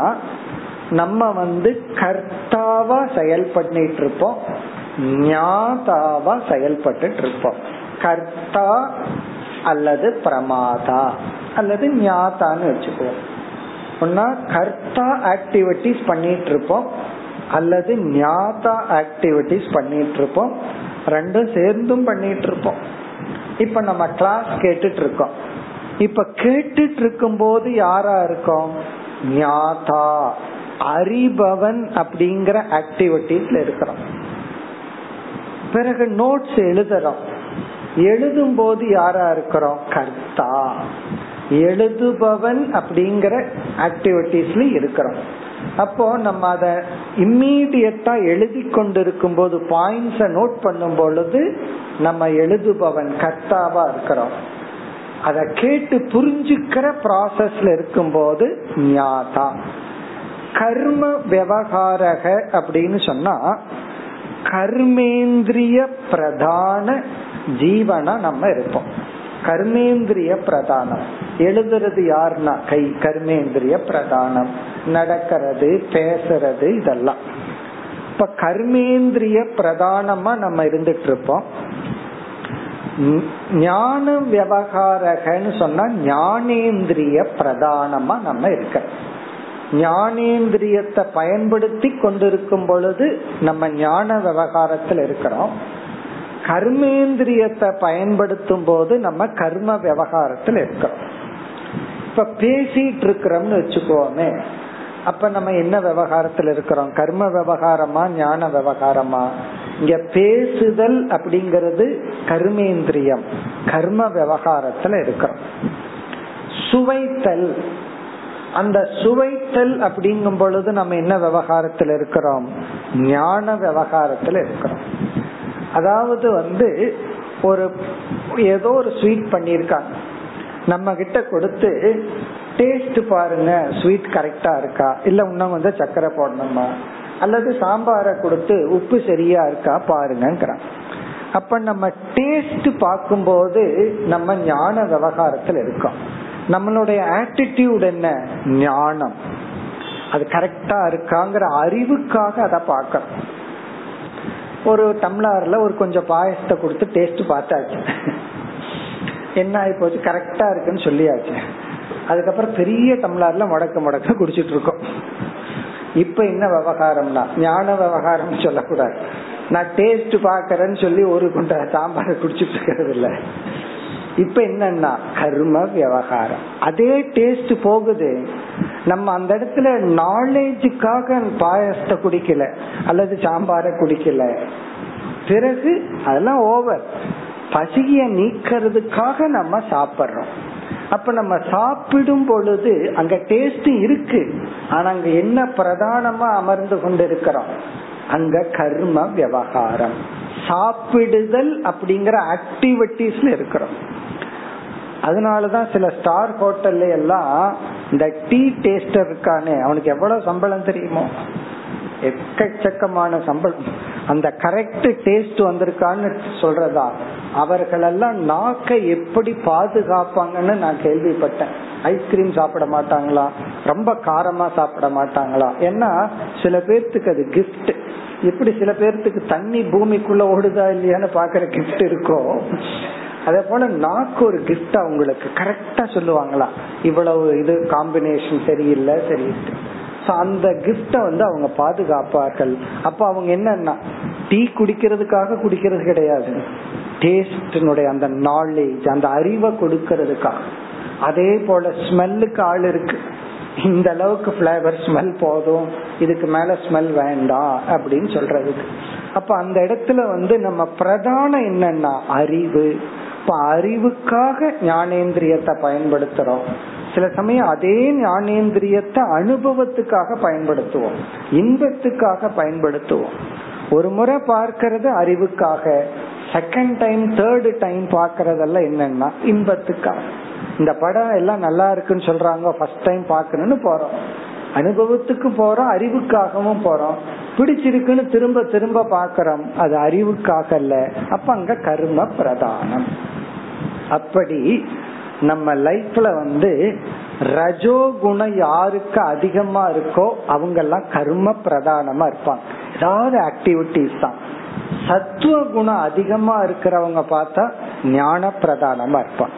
நம்ம வந்து கர்த்தாவா செயல்பட்டு இருப்போம், ஞாதாவா செயல்பட்டு இருப்போம். கர்த்தா அல்லது பிரமாதா அல்லது ஞாதான்னு வச்சுக்குவோம். ஒன்னா கர்த்தா ஆக்டிவிட்டிஸ் பண்ணிட்டு இருப்போம் அல்லது ஞாதா ஆக்டிவிட்டிஸ் பண்ணிட்டு இருப்போம், ரெண்டும் சேர்ந்தும் பண்ணிட்டு இருப்போம். இப்ப நம்ம கிளாஸ் கேட்டுட்டு இருக்கோம். இப்ப கேட்டுட்டு இருக்கும் போது யாரா இருக்கோம்? ஞாதா, அறிபவன் அப்படிங்கிற ஆக்டிவிட்டிஸ்ல இருக்கிறோம். பிறகு நோட்ஸ் எழுதுறோம். எழுதும் போது யாரா இருக்கிறோம்? கர்த்தா, எழுதுபவன் அப்படிங்கிற ஆக்டிவிட்டிஸ்ல இருக்கிறோம். அப்போ நம்ம அத இம்மீடியட்டா எழுதி கொண்டிருக்கும் போது, பாயிண்ட்ஸ நோட் பண்ணும் பொழுது நம்ம எழுதுபவன் கர்த்தாவா இருக்கிறோம். அத கேட்டு புரிஞ்சுக்கிற ப்ராசஸ்ல இருக்கும் போது ஞாதா. கர்ம விவகாரக அப்படின்னு சொன்னா, கர்மேந்திரிய பிரதான ஜீவனா நம்ம இருப்போம். கர்மேந்திரிய பிரதானம் எழுதுறது யாருன்னா கை, கர்மேந்திரிய பிரதானம், நடக்கிறது பேசுறது இதெல்லாம். இப்ப கர்மேந்திரிய பிரதானமா நம்ம இருந்துட்டு இருப்போம். ஞான விவகாரகன்னு சொன்னா ஞானேந்திரிய பிரதானமா நம்ம இருக்க, ஞானேந்திரியத்தை பயன்படுத்தி கொண்டிருக்கும் பொழுது நம்ம ஞான விவகாரத்துல இருக்கிறோம். கர்மேந்திரியத்தை பயன்படுத்தும் போது நம்ம கர்ம விவகாரத்துல இருக்கிறோம். இப்ப பேசிட்டு இருக்கிறோம்னு வச்சுக்கோமே, அப்ப நம்ம என்ன விவகாரத்துல இருக்கிறோம்? கர்ம விவகாரமா ஞான விவகாரமா? இங்க பேசுதல் அப்படிங்கறது கர்மேந்திரியம், கர்ம விவகாரத்துல இருக்கிறோம். சுவைத்தல், அந்த சுவைத்தல் அப்படிங்கும் பொழுது நம்ம என்ன விவகாரத்துல இருக்கிறோம்? ஞான விவகாரத்துல இருக்கிறோம். அதாவது வந்து ஒரு ஏதோ ஒரு ஸ்வீட் பண்ணிருக்காங்க, நம்ம கிட்ட கொடுத்து டேஸ்ட் பாருங்க, ஸ்வீட் கரெக்டா இருக்கா இல்ல இன்னும் வந்து சக்கரை போடணுமா, அல்லது சாம்பாரை கொடுத்து உப்பு சரியா இருக்கா பாருங்கிறாங்க. அப்ப நம்ம டேஸ்ட் பார்க்கும்போது நம்ம ஞான விவகாரத்துல இருக்கோம். நம்மளுடைய ஆட்டிடியூட் என்ன? ஞானம். அது கரெக்டா இருக்காங்கிற அறிவுக்காக அதை பார்க்கணும். ஒரு டம்ளர்ல ஒரு கொஞ்சம் பாயசத்தை கொடுத்து டேஸ்ட் பார்த்தாச்சு, என்ன ஆகி போச்சு? கரெக்டா இருக்குன்னு சொல்லியாச்சு. அதுக்கப்புறம் பெரிய டம்ளர்ல முடக்க முடக்க குடிச்சிட்டு இருக்கோம். இப்ப என்ன விவகாரம்னா ஞான விவகாரம் சொல்லக்கூடாது. நான் டேஸ்ட் பாக்கறேன்னு சொல்லி ஒரு குண்டா சாம்பார குடிச்சிட்டு இருக்கிறது இல்ல. இப்ப என்னன்னா கர்ம விவகாரம். அதே டேஸ்ட் போகுது. நம்ம அந்த இடத்துல நாலேஜுக்காக பாயசத்தை குடிக்கல அல்லது சாம்பார குடிக்கல, பிறகு அதெல்லாம் ஓவர். பசிய நீக்கிறதுக்காக நம்ம சாப்பிடுறோம். அப்ப நம்ம சாப்பிடும் பொழுது அங்க டேஸ்ட் இருக்கு, ஆனா அங்க என்ன பிரதானமா அமர்ந்து கொண்டு இருக்கிறோம், அங்க கர்ம விவகாரம், சாப்பிடுதல் அப்படிங்கிற ஆக்டிவிட்டிஸ்ல இருக்கிறோம். அதனாலதான் சில ஸ்டார் ஹோட்டல்ல எல்லாம் இந்த டீ டேஸ்டர் இருக்கானே அவனுக்கு எவ்வளவு சம்பளம் தெரியுமோ, எக்கச்சக்கமான சம்பளம். அந்த கரெக்ட் டேஸ்ட் வந்திருக்கான்னு சொல்றதா. அவர்களெல்லாம் நாக்கை எப்படி பாதுகாப்பாங்கன்னு நான் கேள்விப்பட்டேன். ஐஸ்கிரீம் சாப்பிட மாட்டாங்களா, ரொம்ப காரமா சாப்பிட மாட்டாங்களா, ஏன்னா சில பேர்த்துக்கு அது கிஃப்ட். எப்படி சில பேர்த்துக்கு தண்ணி பூமிக்குள்ள ஓடுதா இல்லையான்னு பாக்குற கிஃப்ட் இருக்கும், அதே போல நாக்கு ஒரு கிஃப்ட். அவங்களுக்கு கரெக்டா சொல்லுவாங்களா இவ்வளவு இது காம்பினேஷன் சரியில்லை சரியில்லை. அந்த கிஃப்ட வந்து அவங்க பாதுகாப்பார்கள். அப்ப அவங்க என்னன்னா டீ குடிக்கிறதுக்காக குடிக்கிறது கிடையாது, டேஸ்டினுடைய அந்த நாலேஜ் அந்த அறிவை கொடுக்கிறதுக்காக. அதே போல ஸ்மெல்லுக்கு ஆள் இருக்கு, இந்த அளவுக்கு பிளேவர் ஸ்மெல் போதும், இதுக்கு மேல ஸ்மெல் வேண்டாம் அப்படின்னு சொல்றதுக்கு. அப்ப அந்த இடத்துல வந்து நம்ம பிரதான என்னன்னா அறிவு. இப்ப அறிவுக்காக ஞானேந்திரியத்தை பயன்படுத்துறோம். சில சமயம் அதே ஞானேந்திரியத்தை அனுபவத்துக்காக பயன்படுத்துவோம், இன்பத்துக்காக பயன்படுத்துவோம். ஒரு முறை பார்க்கறது அறிவுக்காக, செகண்ட் டைம் தேர்டு டைம் பார்க்கறதெல்லாம் என்னன்னா இன்பத்துக்காக. இந்த படம் எல்லாம் நல்லா இருக்குன்னு சொல்றாங்க, ஃபர்ஸ்ட் டைம் பார்க்கணும்னு போறோம், அனுபவத்துக்கு போறோம், அறிவுக்காகவும் போறோம். பிடிச்சிருக்குன்னு திரும்ப திரும்ப பார்க்கறோம், அது அறிவுக்காக அல்ல. அப்ப அங்க கர்ம பிரதானம். அப்படி நம்ம லைஃப்ல வந்து ரஜோகுணம் யாருக்கு அதிகமா இருக்கோ அவங்க எல்லாம் கர்ம பிரதானமா இருப்பாங்க, ஏதாவது ஆக்டிவிட்டிஸ் தான். சத்துவ குணம் அதிகமா இருக்கிறவங்க பார்த்தா ஞான பிரதானமா இருப்பாங்க.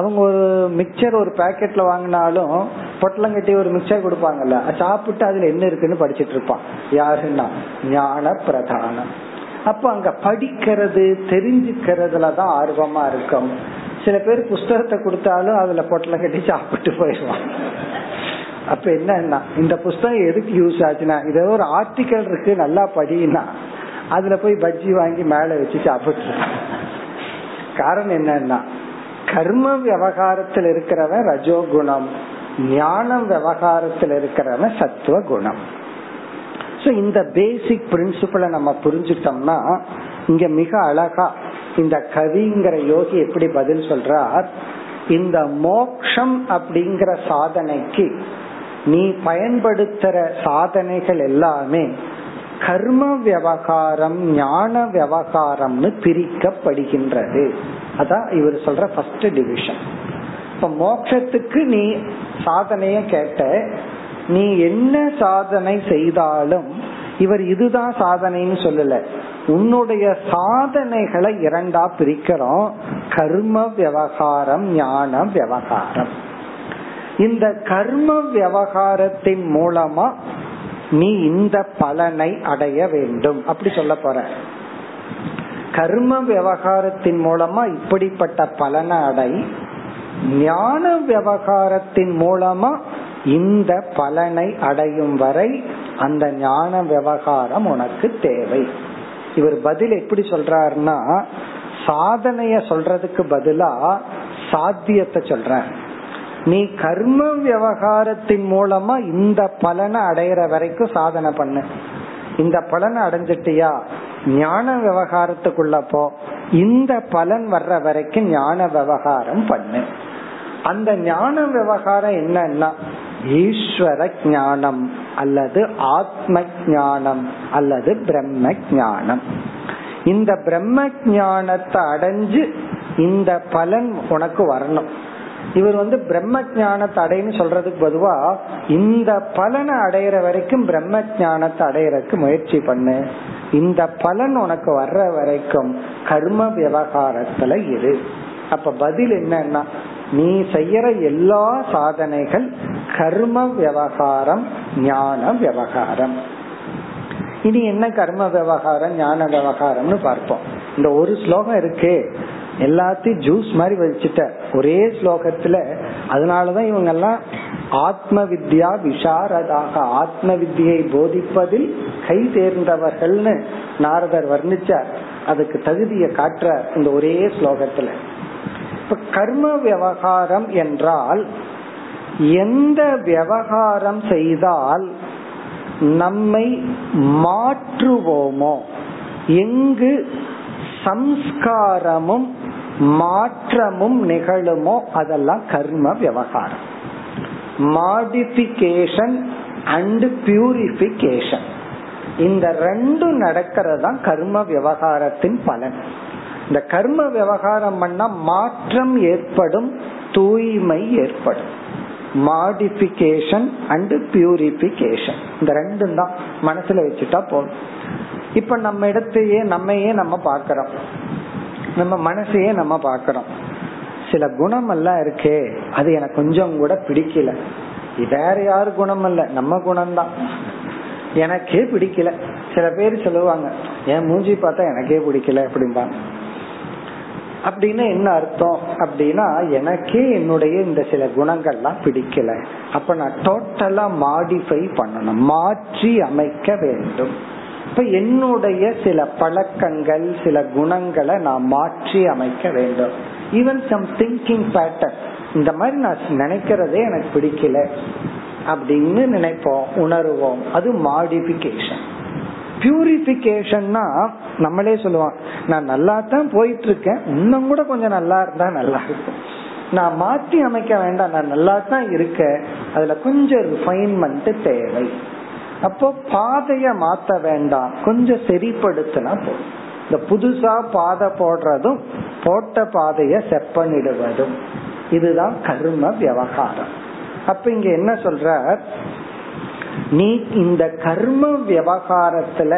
அவங்க ஒரு மிக்சர் ஒரு பேக்கெட்ல வாங்கினாலும் பொட்டலங்கட்டி ஒரு மிக்சர் கொடுப்பாங்கல்ல, சாப்பிட்டு அதுல என்ன இருக்குன்னு படிச்சிட்டு இருப்பான். யாருன்னா ஞான பிரதானம். அப்ப அங்க படிக்கிறது தெரிஞ்சுக்கிறதுலதான் ஆர்வமா இருக்கும். சில பேர் புஸ்தகத்தை கொடுத்தாலும் அதுல பொட்டல கட்டி சாப்பிட்டு போயிடுவாங்க. அப்ப என்னன்னா இந்த புஸ்தகம் எதுக்கு யூஸ் ஆச்சுன்னா, இதோ ஒரு ஆர்டிக்கல் இருக்கு நல்லா படினா அதுல போய் பஜ்ஜி வாங்கி மேல வச்சு சாப்பிட்டு. காரணம் என்னன்னா கர்ம விவகாரத்தில் இருக்கிறவன் ரஜோகுணம், ஞானம் விவகாரத்தில் இருக்கிறவன் சத்துவ குணம். சோ இந்த பேசிக் பிரின்சிபிளை நம்ம புரிஞ்சுட்டோம்னா இங்க மிக அழகா இந்த கவிங்கிற யோகி எப்படி பதில் சொல்றார். இந்த மோக்ஷம் அப்படிங்கிற சாதனைக்கு நீ பயன்படுத்துற சாதனைகள் எல்லாமே கர்ம விவகாரம் ஞான விவகாரம்னு பிரிக்கப்படுகின்றது. அதான் இவர் சொல்ற ஃபர்ஸ்ட் டிவிஷன். இப்ப மோக்ஷத்துக்கு நீ சாதனைய கேட்ட, நீ என்ன சாதனை செய்தாலும் இவர் இதுதான் சாதனைன்னு சொல்லல, உன்னுடைய சாதனைகளை இரண்டா பிரிக்கிறோம், கர்ம விவகாரம் ஞான விவகாரம். இந்த கர்ம விவகாரத்தின் மூலமா நீ இந்த பலனை அடைய வேண்டும் அப்படி சொல்ல போற. கர்ம விவகாரத்தின் மூலமா இப்படிப்பட்ட பலனை அடை, ஞான விவகாரத்தின் மூலமா இந்த பலனை அடையும் வரை அந்த ஞான விவகாரம் உனக்கு தேவை. இவர் பதில் எப்படி சொல்றாருன்னா சாதனைய சொல்றதுக்கு பதிலா சாத்தியத்தை சொல்ற. நீ கர்ம விவகாரத்தின் மூலமா இந்த பலனை அடையிற வரைக்கும் சாதனை பண்ணு, இந்த பலனை அடைஞ்சிட்டியா ஞான விவகாரத்துக்குள்ள போ, இந்த பலன் வர்ற வரைக்கும் ஞான விவகாரம் பண்ணு. அந்த ஞான விவகாரம் என்னன்னா ஈஸ்வர ஞானம் அல்லது ஆத்ம ஞானம் அல்லது பிரம்ம ஞானம். இந்த பிரம்ம ஞானத்தை அடைஞ்சு இந்த பலன் உனக்கு வரணும். இவர் வந்து பிரம்ம ஞானத்தை அடைன்னு சொல்றதுக்கு பொதுவா இந்த பலனை அடையிற வரைக்கும் பிரம்ம ஞானத்தை அடையறதுக்கு முயற்சி பண்ணு, இந்த பலன் உனக்கு வர்ற வரைக்கும் கர்ம விவகாரத்துல இரு. அப்ப பதில் என்னன்னா நீ செய்யற எல்லா சாதனைகள் கர்ம விவகாரம் ஞான விவகாரம். இனி என்ன கர்ம விவகாரம் ஞான விவகாரம்னு பார்ப்போம். இந்த ஒரு ஸ்லோகம் இருக்கு, எல்லாத்தையும் ஜூஸ் மாதிரி வச்சுட்ட ஒரே ஸ்லோகத்துல. அதனாலதான் இவங்க எல்லாம் ஆத்ம வித்யா விசாரதாக, ஆத்ம வித்யை போதிப்பதில் கை தேர்ந்தவர்கள்னு நாரதர் வர்ணிச்சார். அதுக்கு தகுதியை காற்ற இந்த ஒரே ஸ்லோகத்துல. இப்ப கர்ம விவகாரம் என்றால் எந்த விவகாரம் செய்தால் நம்மை மாற்றுவோமோ, எங்கு சம்ஸ்காரமும் மாற்றமும் நிகழுமோ அதெல்லாம் கர்ம விவகாரம். மாடிஃபிகேஷன் அண்ட் பியூரிஃபிகேஷன், இந்த ரெண்டும் நடக்கிறதா கர்ம விவகாரத்தின் பலன். இந்த கர்ம விவகாரம் பண்ணா மாற்றம் ஏற்படும், தூய்மை ஏற்படும். மாடிஃபிகேஷன் அண்ட் பியூரிஃபிகேஷன், இந்த ரெண்டும் தான் மனசுல வச்சுட்டா போதும். இப்ப நம்ம இடத்தையே நம்ம மனசையே பாக்கிறோம். சில குணம் எல்லாம் இருக்கே, அது எனக்கு கொஞ்சம் கூட பிடிக்கல. வேற யாரு குணம் இல்ல, நம்ம குணம்தான் எனக்கே பிடிக்கல. சில பேர் சொல்லுவாங்க என் மூஞ்சி பார்த்தா எனக்கே பிடிக்கல அப்படின்பாங்க. அப்படின்னு என்ன அர்த்தம் அப்படின்னா, எனக்கே என்னுடைய இந்த சில குணங்கள்லாம் பிடிக்கல, அப்ப நான் டோட்டலா மாடிஃபை பண்ணணும், மாற்றி அமைக்க வேண்டும். இப்ப என்னுடைய சில பழக்கங்கள் சில குணங்களை நான் மாற்றி அமைக்க வேண்டும். ஈவன் சம் திங்கிங் பேட்டர்ன், இந்த மாதிரி நான் நினைக்கிறதே எனக்கு பிடிக்கல அப்படின்னு நினைப்போம், உணர்வோம். அது மாடிஃபிகேஷன். பியூரிஃபிகேஷன்னா நம்மளே சொல்லுவோம், நான் நல்லா தான் போயிட்டு இருக்கேன், இன்னும் கூட கொஞ்சம் நல்லா இருந்தா நல்லா இருக்கும், நான் மாற்றி அமைக்க வேண்டாம், நான் நல்லா தான் இருக்க, அதுல கொஞ்சம் ரிஃபைன்மெண்ட் தேவை. அப்போ பாதைய மாத்த வேண்டாம், கொஞ்சம் சரிப்படுத்தினா போதும். இந்த புதுசா பாதை போடுறதும் போட்ட பாதைய செப்பனிடுவதும் இதுதான் கர்ம விவகாரம். அப்ப இங்க என்ன சொல்ற, நீ இந்த கர்ம விவகாரத்துல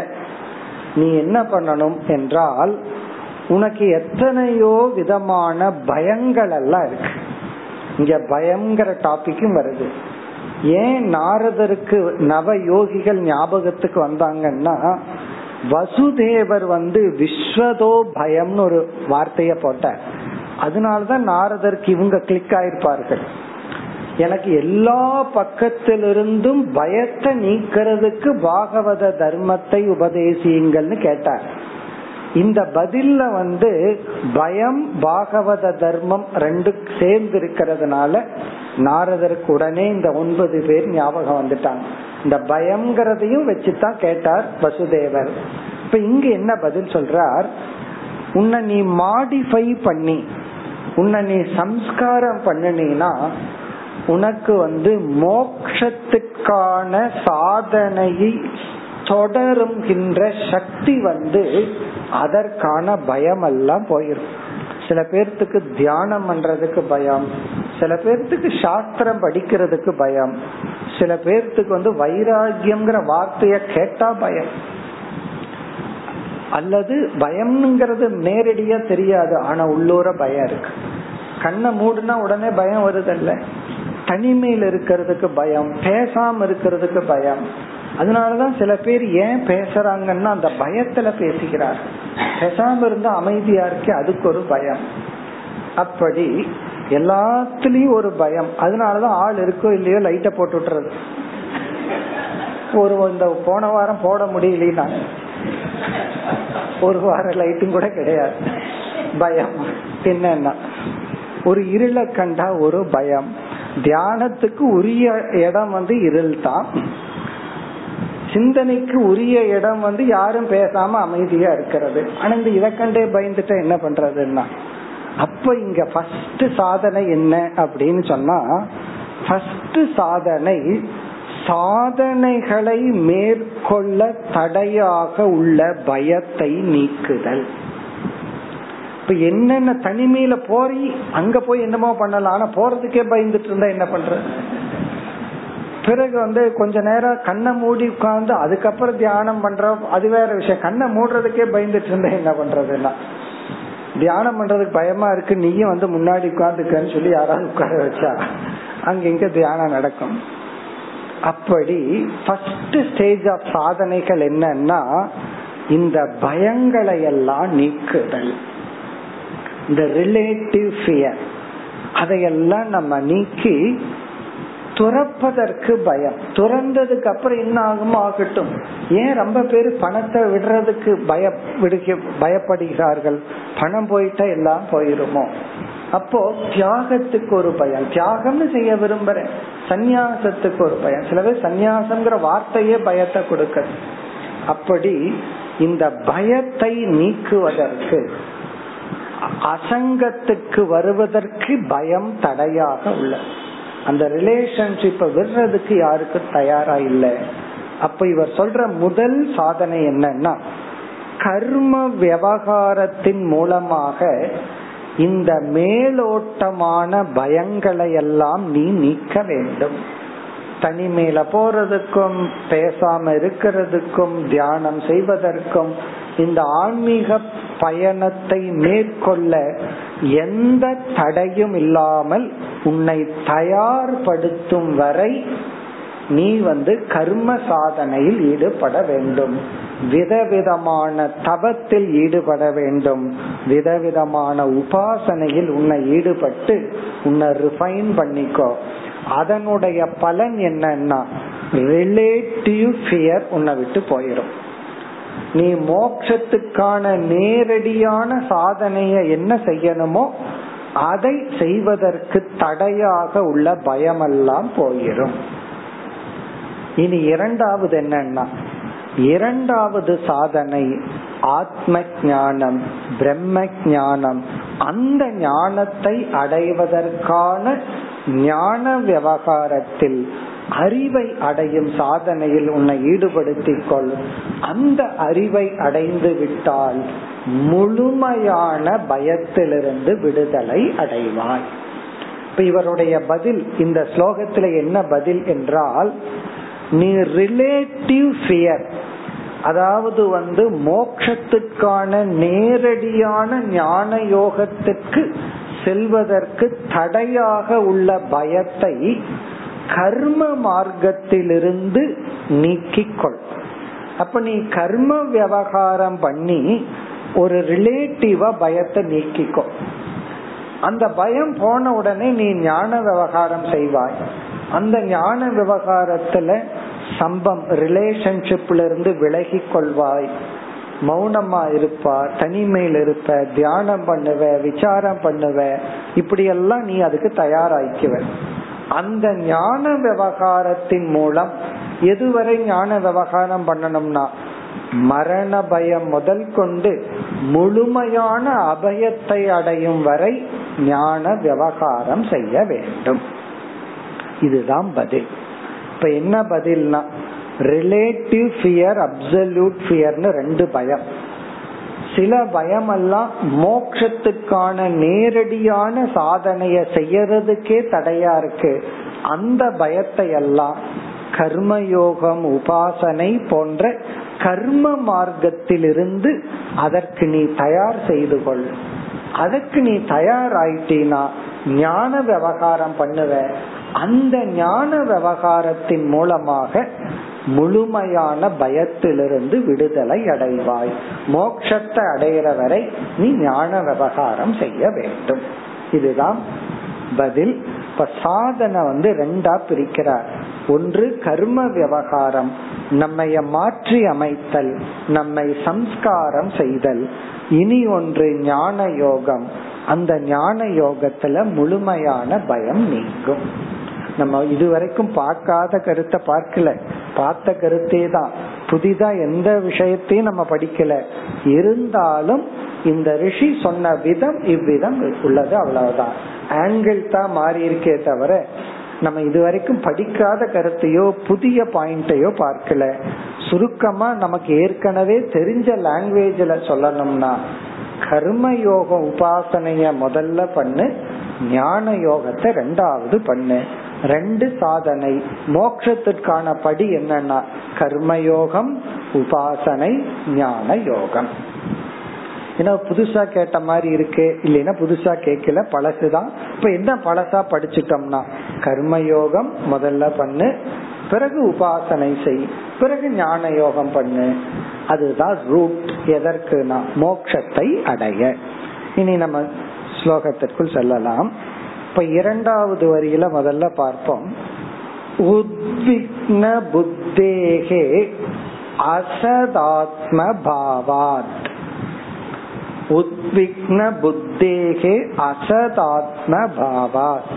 நீ என்ன பண்ணணும் என்றால், உனக்கு எத்தனையோ விதமான பயங்கள் எல்லாம் இருக்கு. இங்க பயம்ங்கிற டாபிக்கும் வருது. ஏன் நாரதருக்கு நவ யோகிகள் ஞாபகத்துக்கு வந்தாங்கன்னா, வசுதேவர் விஸ்வதோ பயம்னு ஒரு வார்த்தைய போட்டார். அதனாலதான் நாரதருக்கு இவங்க கிளிக் ஆயிருப்பார்கள். எனக்கு எல்லா பக்கத்திலிருந்தும் பயத்தை நீக்கிறதுக்கு பாகவத தர்மத்தை உபதேசியுங்கள்னு கேட்டார். இந்த பதில்ல பயம் பாகவத தர்மம் ரெண்டு சேர்ந்து இருக்கிறதுனால நாரதருக்கு உடனே இந்த 9 பேர் ஞாபகம் வந்துட்டாங்க. இந்த பயம்ங்கிறதையும் வச்சுதான் கேட்டார் வசுதேவர். இப்ப இங்க என்ன பதில் சொல்றார், உன்னை நீ மாடிஃபை பண்ணி உன்னை நீ சம்ஸ்காரம் பண்ணினா உனக்கு மோட்சத்துக்கான சாதனையை தொடருகின்ற சக்தி அதற்கான பயம் எல்லாம் போயிடும். சில பேர்த்துக்கு தியானம் பண்றதுக்கு பயம், சில பேர்த்துக்கு சாஸ்திரம் படிக்கிறதுக்கு பயம், சில பேர்த்துக்கு வைராகியம்ங்கிற வார்த்தைய கேட்டா பயம். அல்லது பயம்ங்கிறது நேரடியா தெரியாது, ஆனா உள்ளூர பயம் இருக்கு. கண்ணை மூடுனா உடனே பயம் வருதல்ல, தனிமையில் இருக்கிறதுக்கு பயம், பேசாம இருக்கிறதுக்கு பயம். அதனாலதான் சில பேர் ஏன் பேசுறாங்கன்னா அந்த பயத்துல பேசுகிறார். பேசாம இருந்தா அமைதியா இருக்கு, அதுக்கு ஒரு பயம். அப்படி எல்லாத்துலயும் ஒரு பயம். அதனாலதான் ஆள் இருக்கோ இல்லையோ லைட்ட போட்டு விட்டுறது. ஒரு இந்த போன வாரம் போட முடியல, ஒரு வாரம் லைட்டும் கூட கிடையாது, பயம். என்னன்னா ஒரு இருளை கண்டா ஒரு பயம். தியானத்துக்கு உரிய இடம் இருள் தான், சிந்தனைக்கு உரிய இடம் யாரும் பேசாம அமைதியா இருக்கிறது. ஆனா இந்த இதை கண்டே பயந்துட்டா என்ன பண்றதுன்னா, அப்ப இங்க ஃபர்ஸ்ட் சாதனை என்ன அப்படின்னு சொன்னா, ஃபர்ஸ்ட் சாதனை சாதனைகளை மேற்கொள்ள தடையாக உள்ள பயத்தை நீக்குதல். இப்ப என்னென்ன தனிமையில போறி அங்க போய் என்னமோ பண்ணலாம், ஆனா போறதுக்கே பயந்துட்டு இருந்தா என்ன பண்ற? பிறகு கொஞ்ச நேரம் கண்ணை மூடி உட்கார்ந்து அதுக்கப்புறம் தியானம் பண்ற, அது வேற விஷயம். கண்ணை மூடுறதுக்கே பயந்துட்டு இருந்தா என்ன பண்றதுன்னா, தியானம் பண்றதுக்கு பயமா இருக்கு, நீயும் வந்து முன்னாடி உட்கார்ந்துக்கன்னு சொல்லி யாராவது உட்கார வச்சா அங்க இங்க தியானம் நடக்கும். அப்படி ஃபர்ஸ்ட் ஸ்டேஜ் ஆஃப் சாதனைகள் என்னன்னா இந்த பயங்களை எல்லாம் நீக்குதல், இந்த ரிலேட்டிவ் ஃபியர் அதையெல்லாம் நம்ம நீக்கி துறப்பதற்கு பயம். துறந்ததுக்கு அப்புறம் என்ன ஆகுமோ ஆகட்டும். ஏன் ரொம்ப பேர் பணத்தை விடுறதுக்கு பயப்படுகிறார்கள்? பணம் போயிட்டா எல்லாம் போயிருமோ. அப்போ தியாகத்துக்கு ஒரு பயம், தியாகம்னு செய்ய விரும்புறேன், சந்நியாசத்துக்கு ஒரு பயம். சில பேர் சந்நியாசம்ங்கிற வார்த்தையே பயத்தை கொடுக்க. அப்படி இந்த பயத்தை நீக்குவதற்கு அசங்கத்துக்கு வருவதற்கு பயம் தடையாக உள்ள அந்த ரிலேஷன்ஷிப்பை விடுறதுக்கு யாருக்கு தயாரா இல்லை. அப்ப இவர் சொல்ற முதல் சாதனை என்னன்னா கர்ம விவகாரத்தின் மூலமாக இந்த மேலோட்டமான பயங்களை எல்லாம் நீ நீக்க வேண்டும். தனிமையில போறதுக்கும் பேசாம இருக்கிறதுக்கும் தியானம் செய்வதற்கும் இந்த ஆன்மீக பயணத்தை மேற்கொள்ள எந்த தடையும் இல்லாமல் உன்னை தயார்படுத்தும் வரை நீ வந்து கர்ம சாதனையில் ஈடுபட வேண்டும், விதவிதமான தபத்தில் ஈடுபட வேண்டும், விதவிதமான உபாசனையில் உன்னை ஈடுபட்டு உன்னை ரிஃபைன் பண்ணிக்கோ. அதனுடைய பலன் என்னன்னா ரிலேட்டிவ் ஃபியர் உன்னை விட்டு போயிடும். நீ மோட்சத்துக்கான நேரடியான சாதனைய என்ன செய்யணுமோ அதை செய்வதற்கு தடையாக உள்ள பயமெல்லாம் போயிடும். இனி இரண்டாவது என்னன்னா இரண்டாவது சாதனை ஆத்ம ஞானம், பிரம்ம ஞானம். அந்த ஞானத்தை அடைவதற்கான ஞான விவகாரத்தில் அறிவை அடையும் சாதனையில் உன்னை ஈடுபடுத்திக் கொள். அந்த அறிவை அடைந்து விட்டால் முழுமையான பயத்திலிருந்து விடுதலை அடைவாய். இப்ப இவருடைய பதில் இந்த ஸ்லோகத்துல என்ன பதில் என்றால் நீ ரிலேட்டிவ் ஃபியர், அதாவது வந்து மோட்சத்துக்கான நேரடியான ஞான யோகத்துக்கு செல்வதற்கு தடையாக உள்ள பயத்தை கர்ம மார்க்கத்திலிருந்து நீக்கிக்கொள். அப்ப நீ கர்ம விவகாரம் பண்ணி ஒரு ரிலேட்டிவா பயத்தை நீக்கிக்கோ. அந்த பயம் போன உடனே நீ ஞான விவகாரம் செய்வாய். அந்த ஞான விவகாரத்துல ரிலேஷன்ஷிப்ல இருந்து விலகி கொள்வாய், மௌனமா இருப்பா, தனிமையில் இருப்ப, தியானம் பண்ணுவ, விசாரம் பண்ணுவ, இப்படி எல்லாம் நீ அதுக்கு தயாராய்க்குவ. அந்த ஞான விவகாரத்தின் மூலம் எதுவரை ஞான விவகாரம் பண்ணணும்னா மரண பயம் முதல் கொண்டு முழுமையான அபயத்தை அடையும் வரை ஞான விவகாரம் செய்ய வேண்டும். இதுதான் பதில். இப்ப என்ன பதில்னா ரிலேட்டிவ் ஃபியர், அப்சல்யூட் ஃபியர்னு ரெண்டு பயம். சில பயமெல்லாம் மோட்சத்துக்கான நேரடியான சாதனைய செய்யறதுக்கே தடையா இருக்கு. அந்த பயத்தை எல்லாம் கர்மயோகம், உபாசனை போன்ற கர்ம மார்க்கத்திலிருந்து அதற்கு நீ தயார் செய்து கொள். அதற்கு நீ தயாராயிட்டீனா ஞான விவகாரம் பண்ணுவ. அந்த ஞான விவகாரத்தின் மூலமாக முழுமையான பயத்திலிருந்து விடுதலை அடைவாய். மோட்சத்தை அடைகிற வரை நீ ஞான விவகாரம் செய்ய வேண்டும். இதுதான் பதில். இப்ப சாதனை வந்து ரெண்டா பிரிக்கிறார். ஒன்று கர்ம விவகாரம், நம்மைய மாற்றி அமைத்தல், நம்மை சம்ஸ்காரம் செய்தல். இனி ஒன்று ஞான யோகம். அந்த ஞான யோகத்துல முழுமையான பயம் நீங்கும். நம்ம இதுவரைக்கும் பார்க்காத கருத்தை பார்க்கல, பார்த்த கருத்தே தான், புதிதா எந்த விஷயத்தையும் நம்ம படிக்கல. இருந்தாலும் இந்த ரிஷி சொன்ன விதம் இவ்விதம் உள்ளது, அவ்வளவுதான். ஆங்கிள் தான் மாறி இருக்கே தவிர நம்ம இதுவரைக்கும் படிக்காத கருத்தையோ புதிய பாயிண்டையோ பார்க்கல. சுருக்கமா நமக்கு ஏற்கனவே தெரிஞ்ச லாங்குவேஜ்ல சொல்லணும்னா கர்மயோக உபாசனைய முதல்ல பண்ணு, ஞான யோகத்தை ரெண்டாவது பண்ணு. ரெண்டு சாதனை மோட்சத்திற்கான படி என்னன்னா கர்மயோகம், உபாசனை, ஞான யோகம். ஏன்னா புதுசா கேட்ட மாதிரி இருக்கு, இல்லைன்னா புதுசா கேட்கல, பழசுதான். இப்ப என்ன பழசா படிச்சுட்டோம்னா கர்மயோகம் முதல்ல பண்ணு, பிறகு உபாசனை செய், பிறகு ஞான யோகம் பண்ணு. அதுதான் ரூட். எதற்குனா மோட்சத்தை அடைய. இனி நம்ம ஸ்லோகத்திற்குள் செல்லலாம். இப்ப இரண்டாவது வரியில முதல்ல பார்ப்போம். உத்விக்ன புத்தேகே அசதாத்ம பாவாத். உத்விக்ன புத்தேகே அசதாத்ம பாவாத்.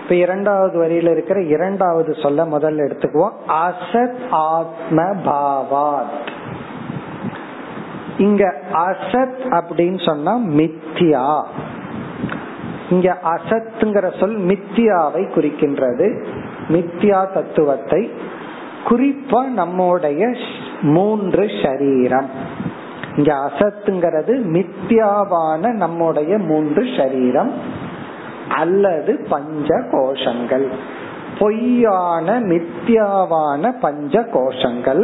இப்ப இரண்டாவது வரியில இருக்கிற இரண்டாவது சொல்ல முதல்ல எடுத்துக்குவோம். அசத் ஆத்ம பாவாத். இங்க அசத் அப்படின்னு சொன்னா மித்தியா. இங்க அசத்துங்கிற சொல் மித்தியாவை குறிக்கின்றது, மித்தியா தத்துவத்தை. குறிப்பா நம்முடைய மூன்று சரீரம். இங்க அசத்துங்கிறது மித்தியாவான நம்முடைய மூன்று சரீரம் அல்லது பஞ்ச கோஷங்கள், பொய்யான மித்தியாவான பஞ்ச கோஷங்கள்.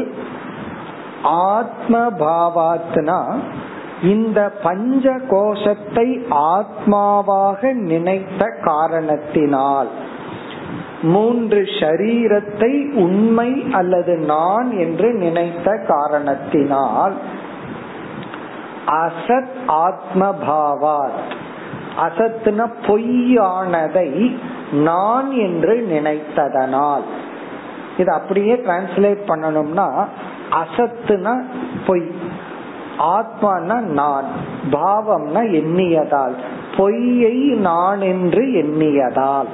ஆத்ம பாவாத்னா இந்த பஞ்ச கோஷத்தை ஆத்மாவாக நினைத்த காரணத்தினால் மூன்று ஷரீரத்தை உண்மை அல்லது நான் என்று நினைத்த காரணத்தினால் அசத் ஆத்ம பாவாத். அசத்துனா பொய்யானதை நான் என்று நினைத்ததனால். இது அப்படியே டிரான்ஸ்லேட் பண்ணணும்னா அசத்துனா பொய், ஆத்மானா நான், பாவம்னா எண்ணியதால், பொய்யை நான் என்று எண்ணியதால்.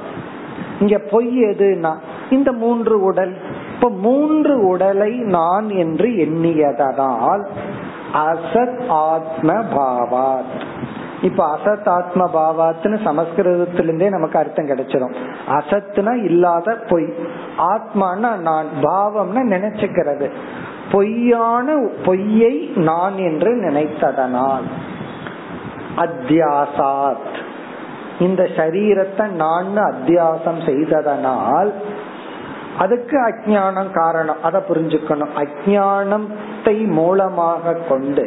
இங்க பொய் எதுனா இந்த மூன்று உடல். இப்ப மூன்று உடலை நான் என்று எண்ணியதால் அசத் ஆத்ம பாவாத். இப்ப அசத் ஆத்ம பாவாத்னு சமஸ்கிருதத்திலிருந்தே நமக்கு அர்த்தம் கிடைச்சிடும். அசத்துனா இல்லாத பொய், ஆத்மானா நான், பாவம்னா நினைச்சுக்கிறது, பொய்யான பொய்யை நான் என்று நினைத்ததனால். அத்தியாசாத் இந்த சரீரத்தை நான் அத்தியாசம் செய்ததனால். அதுக்கு அஞ்ஞானம் காரணம், அதை புரிஞ்சுக்கணும். அஞ்ஞானத்தை மூலமாக கொண்டு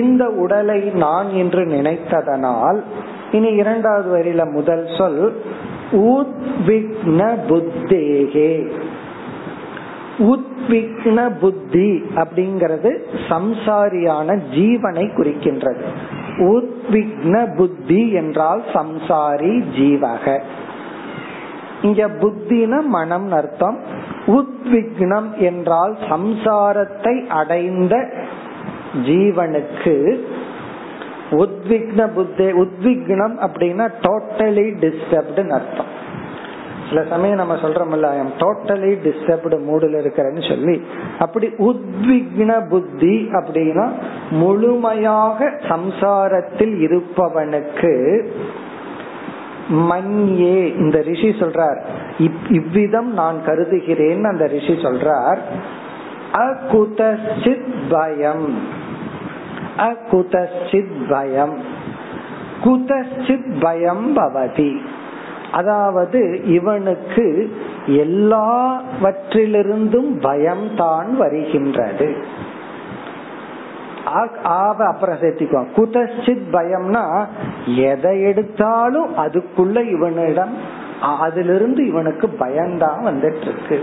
இந்த உடலை நான் என்று நினைத்ததனால். இனி இரண்டாவது வரியில முதல் சொல் உத்விக்ன புத்தேகே. உத்விக்ன புத்தி அப்படிங்கிறது சம்சாரியான ஜீவனை குறிக்கின்றது. உத்விக்ன புத்தி என்றால் சம்சாரி ஜீவக. இங்க புத்தினா மனம் அர்த்தம். உத்விக்னம் என்றால் சம்சாரத்தை அடைந்த ஜீவனுக்கு. உத்விக்ன புத்தி, உத்விக்னம் அப்படின்னா டோட்டலி டிஸ்டர்ப்டுன்னு அர்த்தம். சில சமயம் நம்ம சொல்றோம்ல டோட்டலி டிஸ்டர்ப்டு மூடுல இருக்கிறேன்னு சொல்லி, அப்படி உத்விக்ன புத்தி அப்படின்னா முழுமையாக சம்சாரத்தில் இருப்பவனுக்கு. மன்யே இந்த ரிஷி சொல்றார், இவ்விதம் நான் கருதுகிறேன்னு அந்த ரிஷி சொல்றார். அகுதசித் பயம். அகுதசித் பயம், குதசித் பயம் பவதி. அதாவது இவனுக்கு எல்லாவற்றிலிருந்தும் பயம்தான் வருகின்றது. அப்புறம் சேர்த்திக்குவான் குதசித் பயம்னா எதை எடுத்தாலும் அதுக்குள்ள இவனிடம் அதிலிருந்து இவனுக்கு பயம்தான் வந்துட்டு இருக்கு.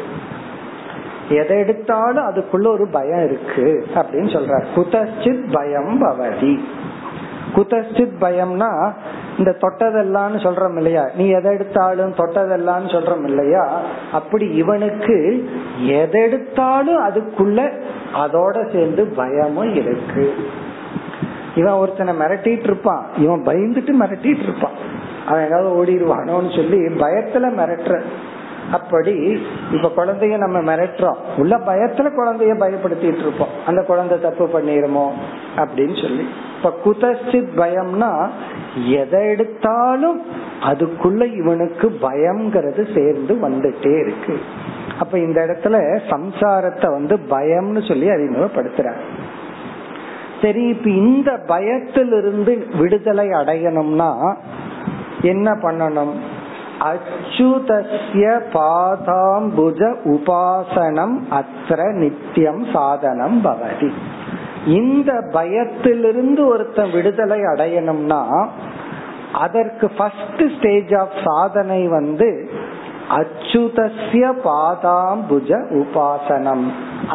எதை எடுத்தாலும் அதுக்குள்ள ஒரு பயம் இருக்கு அப்படின்னு சொல்ற. குதசித் பயம் பவதி. குதசித் பயம்னா இந்த தொட்டதெல்லாம் சொல்றோம் இல்லையா, நீ எதை எடுத்தாலும் தொட்டதெல்லாம் சொல்றோம் இல்லையா, அப்படி இவனுக்கு எதை எடுத்தாலும் அதுக்குள்ள அதோட சேர்ந்து பயமும் இருக்கு. இவன் ஒருத்தனை மிரட்டிட்டு இருப்பான், இவன் பயந்துட்டு மிரட்டிட்டு இருப்பான், அவன் ஏதாவது ஓடிடுவானோன்னு சொல்லி பயத்துல மிரட்டுற. அப்படி இப்ப குழந்தைய நம்ம மிரட்டுறோம், உள்ள பயத்துல குழந்தைய பயப்படுத்திட்டு இருப்போம், அந்த குழந்தை தப்பு பண்ணிருமோ அப்படின்னு சொல்லி. இப்ப குதசித் பயம்னா எதை எடுத்தாலும் அதுக்குள்ள இவனுக்கு பயம்ங்கிறது சேர்ந்து வந்துட்டே இருக்கு. அப்ப இந்த இடத்துல சம்சாரத்தை பயம்னு சொல்லி அறிமுகப்படுத்துற. சரி, இப்ப இந்த பயத்திலிருந்து விடுதலை அடையணும்னா என்ன பண்ணணும்? அச்சுதஸ்ய பாதாம்புஜ உபாசனம் அத்ர நித்தியம் சாதனம் பவதி. இந்த பயத்திலிருந்து ஒருத்தன் விடுதலை அடையணும்னா அதற்கு ஃபர்ஸ்ட் ஸ்டேஜ் ஆஃப் சாதனை அச்சுதஸ்ய பாதாம்புஜ உபாசனம்.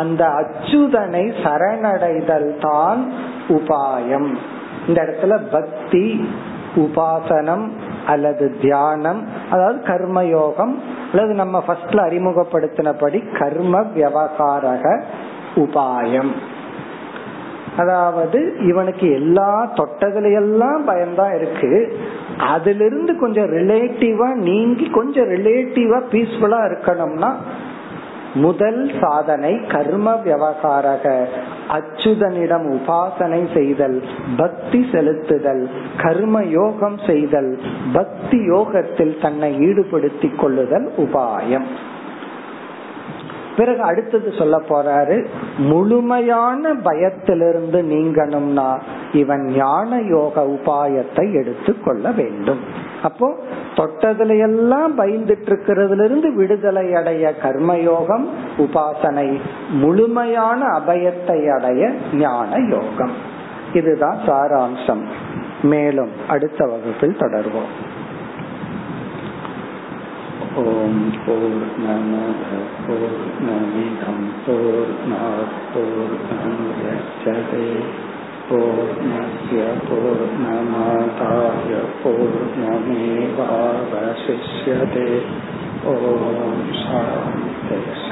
அந்த அச்சுதனை சரணடைதல் தான் உபாயம். இந்த இடத்துல பக்தி, உபாசனம் அல்லது தியானம், அதாவது கர்மயோகம் அல்லது நம்ம ஃபர்ஸ்ட்ல அறிமுகப்படுத்தினபடி கர்ம வியவகாரக உபாயம். அதாவது இவனுக்கு எல்லா தொட்டதுலையெல்லாம் பயம்தான் இருக்கு, அதுல இருந்து கொஞ்சம் ரிலேட்டிவா நீங்கி கொஞ்சம் ரிலேட்டிவா பீஸ்ஃபுல்லா இருக்கணும்னா முதல் சாதனை கர்ம வியவகாரக அச்சுதனிடம் உபாசனை செய்தல், பக்தி செலுத்துதல், கர்ம யோகம் செய்தல், பக்தி யோகத்தில் தன்னை ஈடுபடுத்திக் கொள்ளுதல் உபாயம். பிறகு அடுத்தது சொல்ல போறாரு, முழுமையான பயத்திலிருந்து நீங்கணும்னா இவன் ஞான யோக உபாயத்தை எடுத்து கொள்ள வேண்டும். அப்போ தொட்டதுல எல்லாம் பயந்துட்டு இருக்கிறதுல இருந்து விடுதலை அடைய கர்மயோகம் உபாசனை, முழுமையான அபயத்தை அடைய ஞான யோகம். இதுதான் சாராம்சம். மேலும் அடுத்த வகுப்பில் தொடர்வோம். ஓம் பூர்ணமத் பூர்ணமிதம் பூர்ணாத் பூர்ணமுதச்யதே பூர்ணஸ்ய பூர்ணமாதாய பூர்ணமேவாவசிஷ்யதே. ஓம் சாந்தி.